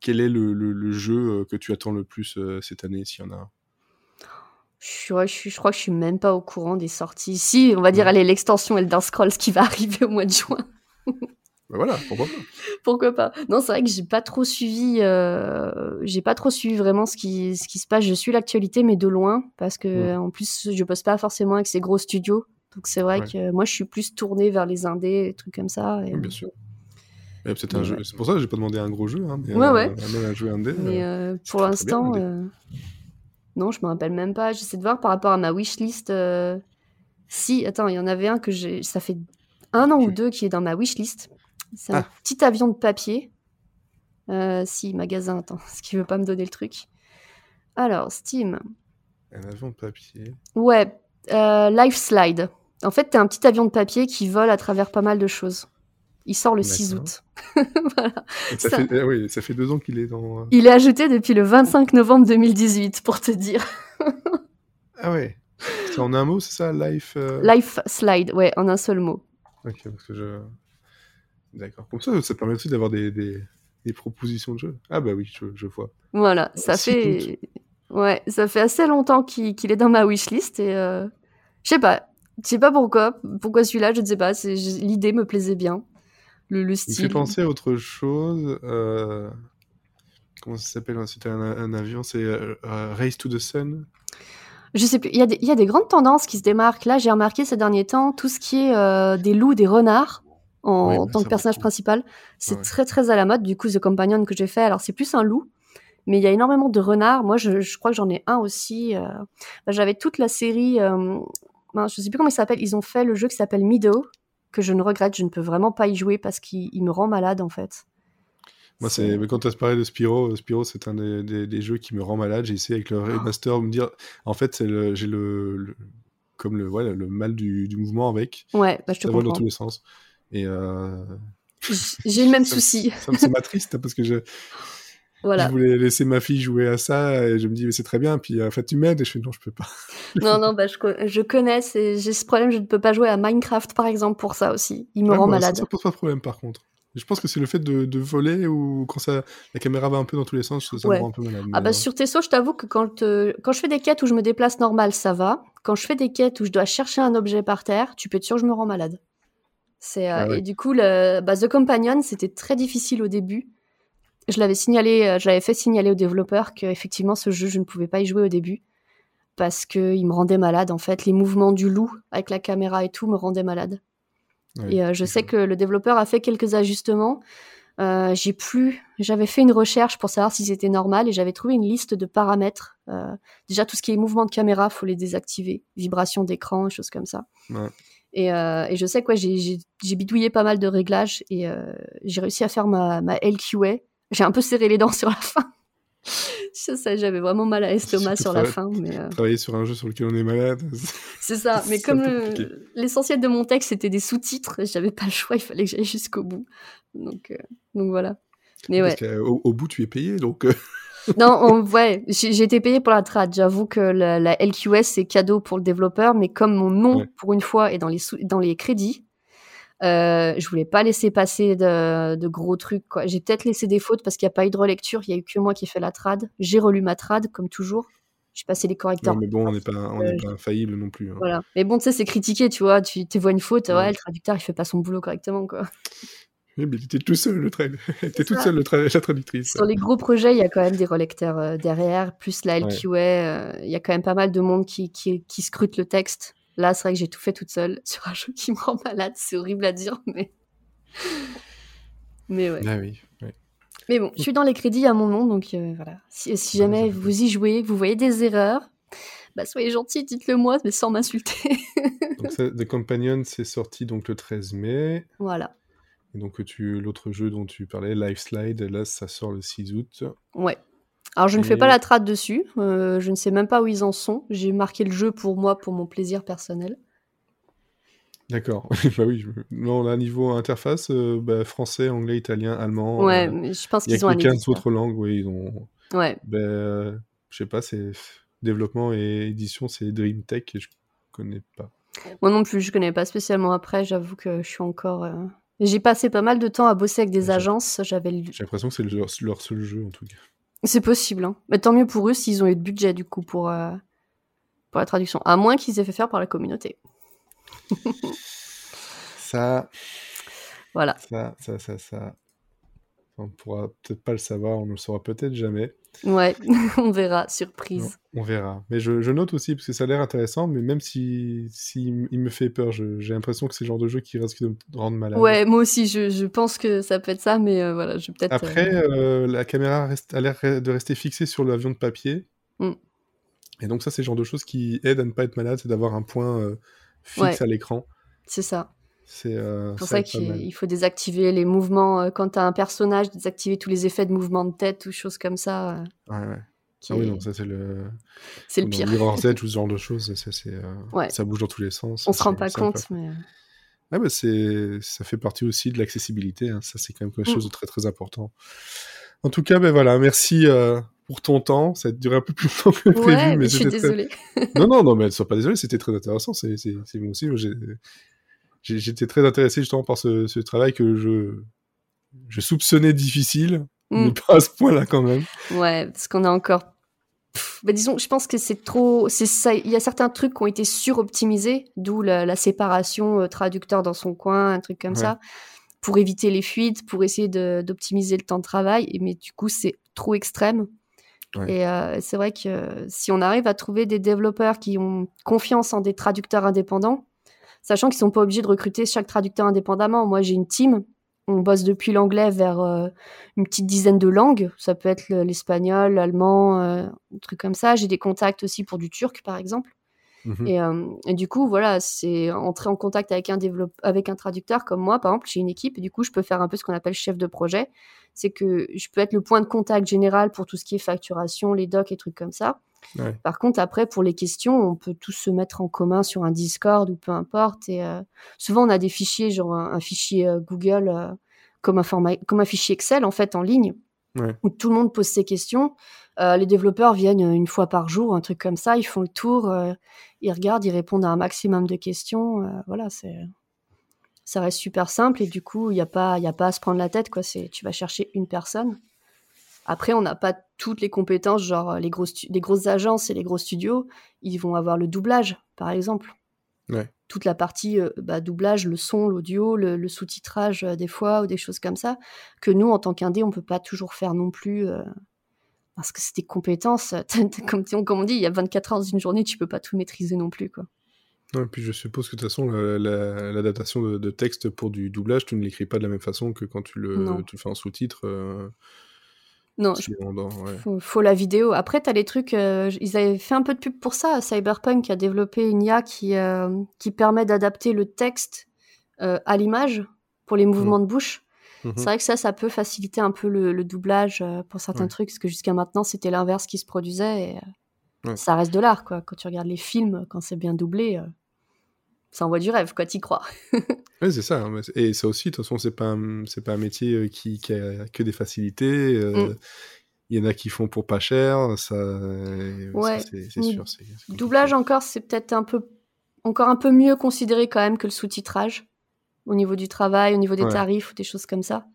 quel est le jeu que tu attends le plus cette année, s'il y en a un ? Je crois que je suis même pas au courant des sorties. Si, on va dire, allez, l'extension Elder Scrolls qui va arriver au mois de juin. Ben voilà, pourquoi pas. Pourquoi pas. Non, c'est vrai que j'ai pas trop suivi vraiment ce qui se passe. Je suis l'actualité, mais de loin, parce que en plus, je bosse pas forcément avec ces gros studios. Donc c'est vrai que moi je suis plus tournée vers les indés, des trucs comme ça. Et... Oui, bien sûr. Et c'est un jeu. C'est pour ça que j'ai pas demandé un gros jeu, hein, mais un jeu indé. Mais pour l'instant, non, je me rappelle même pas. J'essaie de voir par rapport à ma wishlist. Si, attends, il y en avait un que j'ai. Ça fait un an ou deux qui est dans ma wishlist. C'est un petit avion de papier. Si, magasin, attends, ce qui veut pas me donner le truc. Alors Steam. Un avion de papier. Ouais. Life Slide. En fait, t'es un petit avion de papier qui vole à travers pas mal de choses. Il sort le 6 août. Voilà. Ça fait 2 ans qu'il est dans... Il est ajouté depuis le 25 novembre 2018, pour te dire. Ah ouais. C'est en un mot, c'est ça, Life Slide, ouais, en un seul mot. Ok, parce que D'accord. Comme ça, ça permet aussi d'avoir des propositions de jeu. Ah bah oui, je vois. Voilà, ça fait... Ouais, ça fait assez longtemps qu'il est dans ma wishlist et je sais pas pourquoi celui-là, je ne sais pas, l'idée me plaisait bien, le style. Il fait penser à autre chose, comment ça s'appelle, c'était un avion, c'est Race to the Sun. Je sais plus, il y a des grandes tendances qui se démarquent, là j'ai remarqué ces derniers temps, tout ce qui est des loups, des renards, en tant que personnage principal, c'est très très à la mode, du coup The Companion que j'ai fait, alors c'est plus un loup, mais il y a énormément de renards. Moi, je crois que j'en ai un aussi. J'avais toute la série... je ne sais plus comment il s'appelle. Ils ont fait le jeu qui s'appelle Meadow, que je ne regrette. Je ne peux vraiment pas y jouer parce qu'il me rend malade, en fait. Moi, mais quand tu as parlé de Spyro, c'est un des jeux qui me rend malade. J'ai essayé avec le remaster de me dire... En fait, j'ai le mal du mouvement avec. Ouais, je te comprends. Ça va dans tous les sens. Et j'ai le même souci. Ça m'attriste parce que je... Voilà. Je voulais laisser ma fille jouer à ça et je me dis mais c'est très bien, puis en fait tu m'aides et je fais non, je peux pas. Je connais, j'ai ce problème, je ne peux pas jouer à Minecraft par exemple pour ça aussi, il me rend malade. Ça pose pas de problème par contre. Je pense que c'est le fait de voler ou quand la caméra va un peu dans tous les sens, ça me rend un peu malade. Ah sur tes sauts, je t'avoue que quand je fais des quêtes où je me déplace normal, ça va. Quand je fais des quêtes où je dois chercher un objet par terre, tu peux être sûr je me rends malade. Et du coup The Companion, c'était très difficile au début. Je l'avais fait signaler aux développeurs qu'effectivement, ce jeu, je ne pouvais pas y jouer au début parce qu'il me rendait malade, en fait. Les mouvements du loup avec la caméra et tout me rendaient malade. Oui. Et je sais que le développeur a fait quelques ajustements. J'avais fait une recherche pour savoir si c'était normal et j'avais trouvé une liste de paramètres. Déjà, tout ce qui est mouvement de caméra, il faut les désactiver. Vibration d'écran, choses comme ça. Ouais. Et je sais que j'ai bidouillé pas mal de réglages et j'ai réussi à faire ma LQA. J'ai un peu serré les dents sur la fin. Ça, j'avais vraiment mal à l'estomac sur la fin. Mais, travailler sur un jeu sur lequel on est malade. C'est ça, mais comme l'essentiel de mon texte, c'était des sous-titres, j'avais pas le choix, il fallait que j'aille jusqu'au bout. Donc voilà. Mais parce qu'au bout, tu es payé, donc... Non, j'ai été payé pour la trad. J'avoue que la LQS, c'est cadeau pour le développeur, mais comme mon nom, pour une fois, est dans les crédits, je voulais pas laisser passer de gros trucs, quoi. J'ai peut-être laissé des fautes parce qu'il n'y a pas eu de relecture, il n'y a eu que moi qui ai fait la trad. J'ai relu ma trad, comme toujours. J'ai passé les correcteurs. Non, mais bon, on n'est pas infaillible non plus. Hein. Voilà. Mais bon, tu sais, c'est critiqué, tu vois. Tu vois une faute, le traducteur, il fait pas son boulot correctement, quoi. Oui, mais il était tout seul, la traductrice. Sur les gros projets, il y a quand même des relecteurs derrière, plus la LQA, il y a quand même pas mal de monde qui scrute le texte. Là, c'est vrai que j'ai tout fait toute seule sur un jeu qui me rend malade, c'est horrible à dire, mais ouais. Ah oui, ouais. Mais bon, je suis dans les crédits à mon nom, donc voilà. Si jamais vous y jouez, vous voyez des erreurs, bah, soyez gentils, dites-le moi, mais sans m'insulter. Donc ça, The Companion, c'est sorti donc le 13 mai. Voilà. Et donc l'autre jeu dont tu parlais, Life Slide, là ça sort le 6 août. Ouais. Alors je ne fais pas la trad dessus, je ne sais même pas où ils en sont, j'ai marqué le jeu pour moi, pour mon plaisir personnel. D'accord, bah oui, non, là niveau interface, français, anglais, italien, allemand, ouais, mais je pense qu'ils ont 15 autres langues, oui, ils ont... Ouais. Je sais pas, c'est développement et édition, c'est Dream Tech et je connais pas. Moi non plus, je connais pas spécialement après, j'avoue que je suis encore... J'ai passé pas mal de temps à bosser avec des agences. J'ai l'impression que c'est leur seul jeu, en tout cas. C'est possible, hein. Mais tant mieux pour eux s'ils ont eu de budget, du coup, pour la traduction. À moins qu'ils aient fait faire par la communauté. Ça... Voilà. Ça... On ne pourra peut-être pas le savoir, on ne le saura peut-être jamais. Ouais, on verra, surprise. Non, on verra. Mais je note aussi, parce que ça a l'air intéressant, mais même si il me fait peur, j'ai l'impression que c'est le genre de jeu qui risque de me rendre malade. Ouais, moi aussi, je pense que ça peut être ça, mais voilà, je vais peut-être... Après, la caméra a l'air de rester fixée sur l'avion de papier. Mm. Et donc ça, c'est le genre de choses qui aident à ne pas être malade, c'est d'avoir un point fixe à l'écran. C'est ça. C'est pour ça qu'il faut désactiver les mouvements quand t'as un personnage, désactiver tous les effets de mouvement de tête ou choses comme ça. Ouais. Ah oui, non, ça c'est le pire. Le Mirror's Edge ou ce genre de choses, ça bouge dans tous les sens. On se rend pas compte, mais... Ah bah ça fait partie aussi de l'accessibilité, hein. Ça c'est quand même quelque chose de très très important. En tout cas, voilà, merci... Pour ton temps, ça a duré un peu plus longtemps que prévu. Ouais, mais je suis désolée. Non, mais ne sois pas désolée, c'était très intéressant. C'est moi aussi, j'étais très intéressé justement par ce travail que je soupçonnais difficile, mais pas à ce point-là quand même. Ouais, parce qu'on a encore... disons, je pense que c'est trop... Il y a certains trucs qui ont été sur-optimisés, d'où la séparation traducteur dans son coin, un truc comme ça, pour éviter les fuites, pour essayer d'optimiser le temps de travail. Mais du coup, c'est trop extrême. Ouais. Et c'est vrai que si on arrive à trouver des développeurs qui ont confiance en des traducteurs indépendants, sachant qu'ils ne sont pas obligés de recruter chaque traducteur indépendamment. Moi, j'ai une team, on bosse depuis l'anglais vers une petite dizaine de langues. Ça peut être l'espagnol, l'allemand, un truc comme ça. J'ai des contacts aussi pour du turc, par exemple. Mm-hmm. Et du coup, voilà, c'est entrer en contact avec un traducteur comme moi, par exemple, j'ai une équipe. Et du coup, je peux faire un peu ce qu'on appelle chef de projet. C'est que je peux être le point de contact général pour tout ce qui est facturation, les docs et trucs comme ça. Ouais. Par contre, après, pour les questions, on peut tous se mettre en commun sur un Discord ou peu importe. Et souvent, on a des fichiers, genre un fichier Google comme un fichier Excel, en fait, en ligne, où tout le monde pose ses questions. Les développeurs viennent une fois par jour, un truc comme ça. Ils font le tour, ils regardent, ils répondent à un maximum de questions. Voilà, ça reste super simple et du coup, il n'y a pas à se prendre la tête, quoi. Tu vas chercher une personne. Après, on n'a pas toutes les compétences, genre les grosses agences et les gros studios, ils vont avoir le doublage, par exemple. Ouais. Toute la partie doublage, le son, l'audio, le sous-titrage des fois, ou des choses comme ça, que nous, en tant qu'indé, on ne peut pas toujours faire non plus, parce que c'est des compétences, comme on dit, il y a 24 heures dans une journée, tu ne peux pas tout maîtriser non plus, quoi. Non, et puis je suppose que de toute façon, l'adaptation de texte pour du doublage, tu ne l'écris pas de la même façon que quand tu le fais en sous-titre. Non, faut la vidéo. Après, t'as les trucs... ils avaient fait un peu de pub pour ça. Cyberpunk a développé une IA qui permet d'adapter le texte à l'image pour les mouvements de bouche. Mmh. C'est vrai que ça peut faciliter un peu le doublage pour certains trucs, parce que jusqu'à maintenant, c'était l'inverse qui se produisait. Et, ça reste de l'art, quoi. Quand tu regardes les films, quand c'est bien doublé... ça envoie du rêve, quoi, t'y crois. Oui, c'est ça. Et ça aussi, de toute façon, c'est pas un métier qui a que des facilités. Il y en a qui font pour pas cher. Ça, c'est sûr. C'est doublage, encore, c'est peut-être encore un peu mieux considéré quand même que le sous-titrage, au niveau du travail, au niveau des tarifs ou des choses comme ça.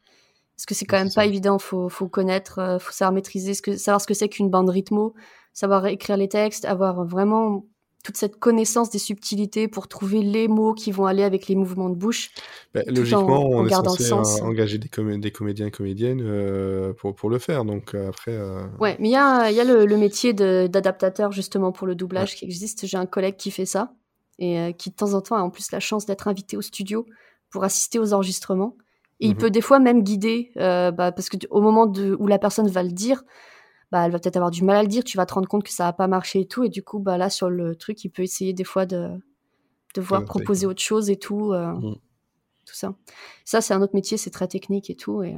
Parce que c'est quand même pas évident. Faut connaître, faut savoir maîtriser, savoir ce que c'est qu'une bande rythmo, savoir écrire les textes, avoir vraiment... toute cette connaissance des subtilités pour trouver les mots qui vont aller avec les mouvements de bouche. Logiquement, on est censé engager des comédiens et comédiennes pour le faire. Donc après. Ouais, mais il y a le métier d'adaptateur justement pour le doublage qui existe. J'ai un collègue qui fait ça et qui de temps en temps a en plus la chance d'être invité au studio pour assister aux enregistrements. Et il peut des fois même guider parce que au moment où la personne va le dire. Elle va peut-être avoir du mal à le dire, tu vas te rendre compte que ça n'a pas marché et tout, et du coup, là, sur le truc, il peut essayer des fois de voir proposer autre chose et tout, tout ça. Ça, c'est un autre métier, c'est très technique et tout, et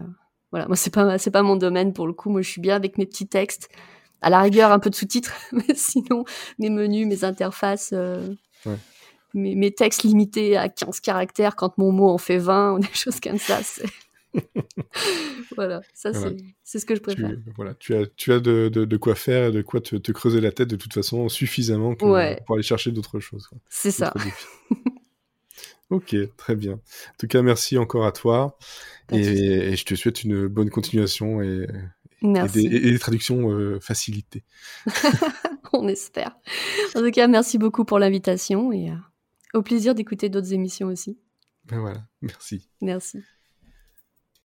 voilà, moi, c'est pas mon domaine pour le coup, moi, je suis bien avec mes petits textes, à la rigueur, un peu de sous-titres, mais sinon, mes menus, mes interfaces, mes textes limités à 15 caractères quand mon mot en fait 20, ou des choses comme ça, c'est... Voilà, ça c'est ce que je préfère. Tu as de quoi faire et de quoi te creuser la tête de toute façon suffisamment pour aller chercher d'autres choses. Quoi. C'est ça. Ok, très bien. En tout cas, merci encore à toi et je te souhaite une bonne continuation et des traductions facilitées. On espère. En tout cas, merci beaucoup pour l'invitation et au plaisir d'écouter d'autres émissions aussi. Ben voilà, merci.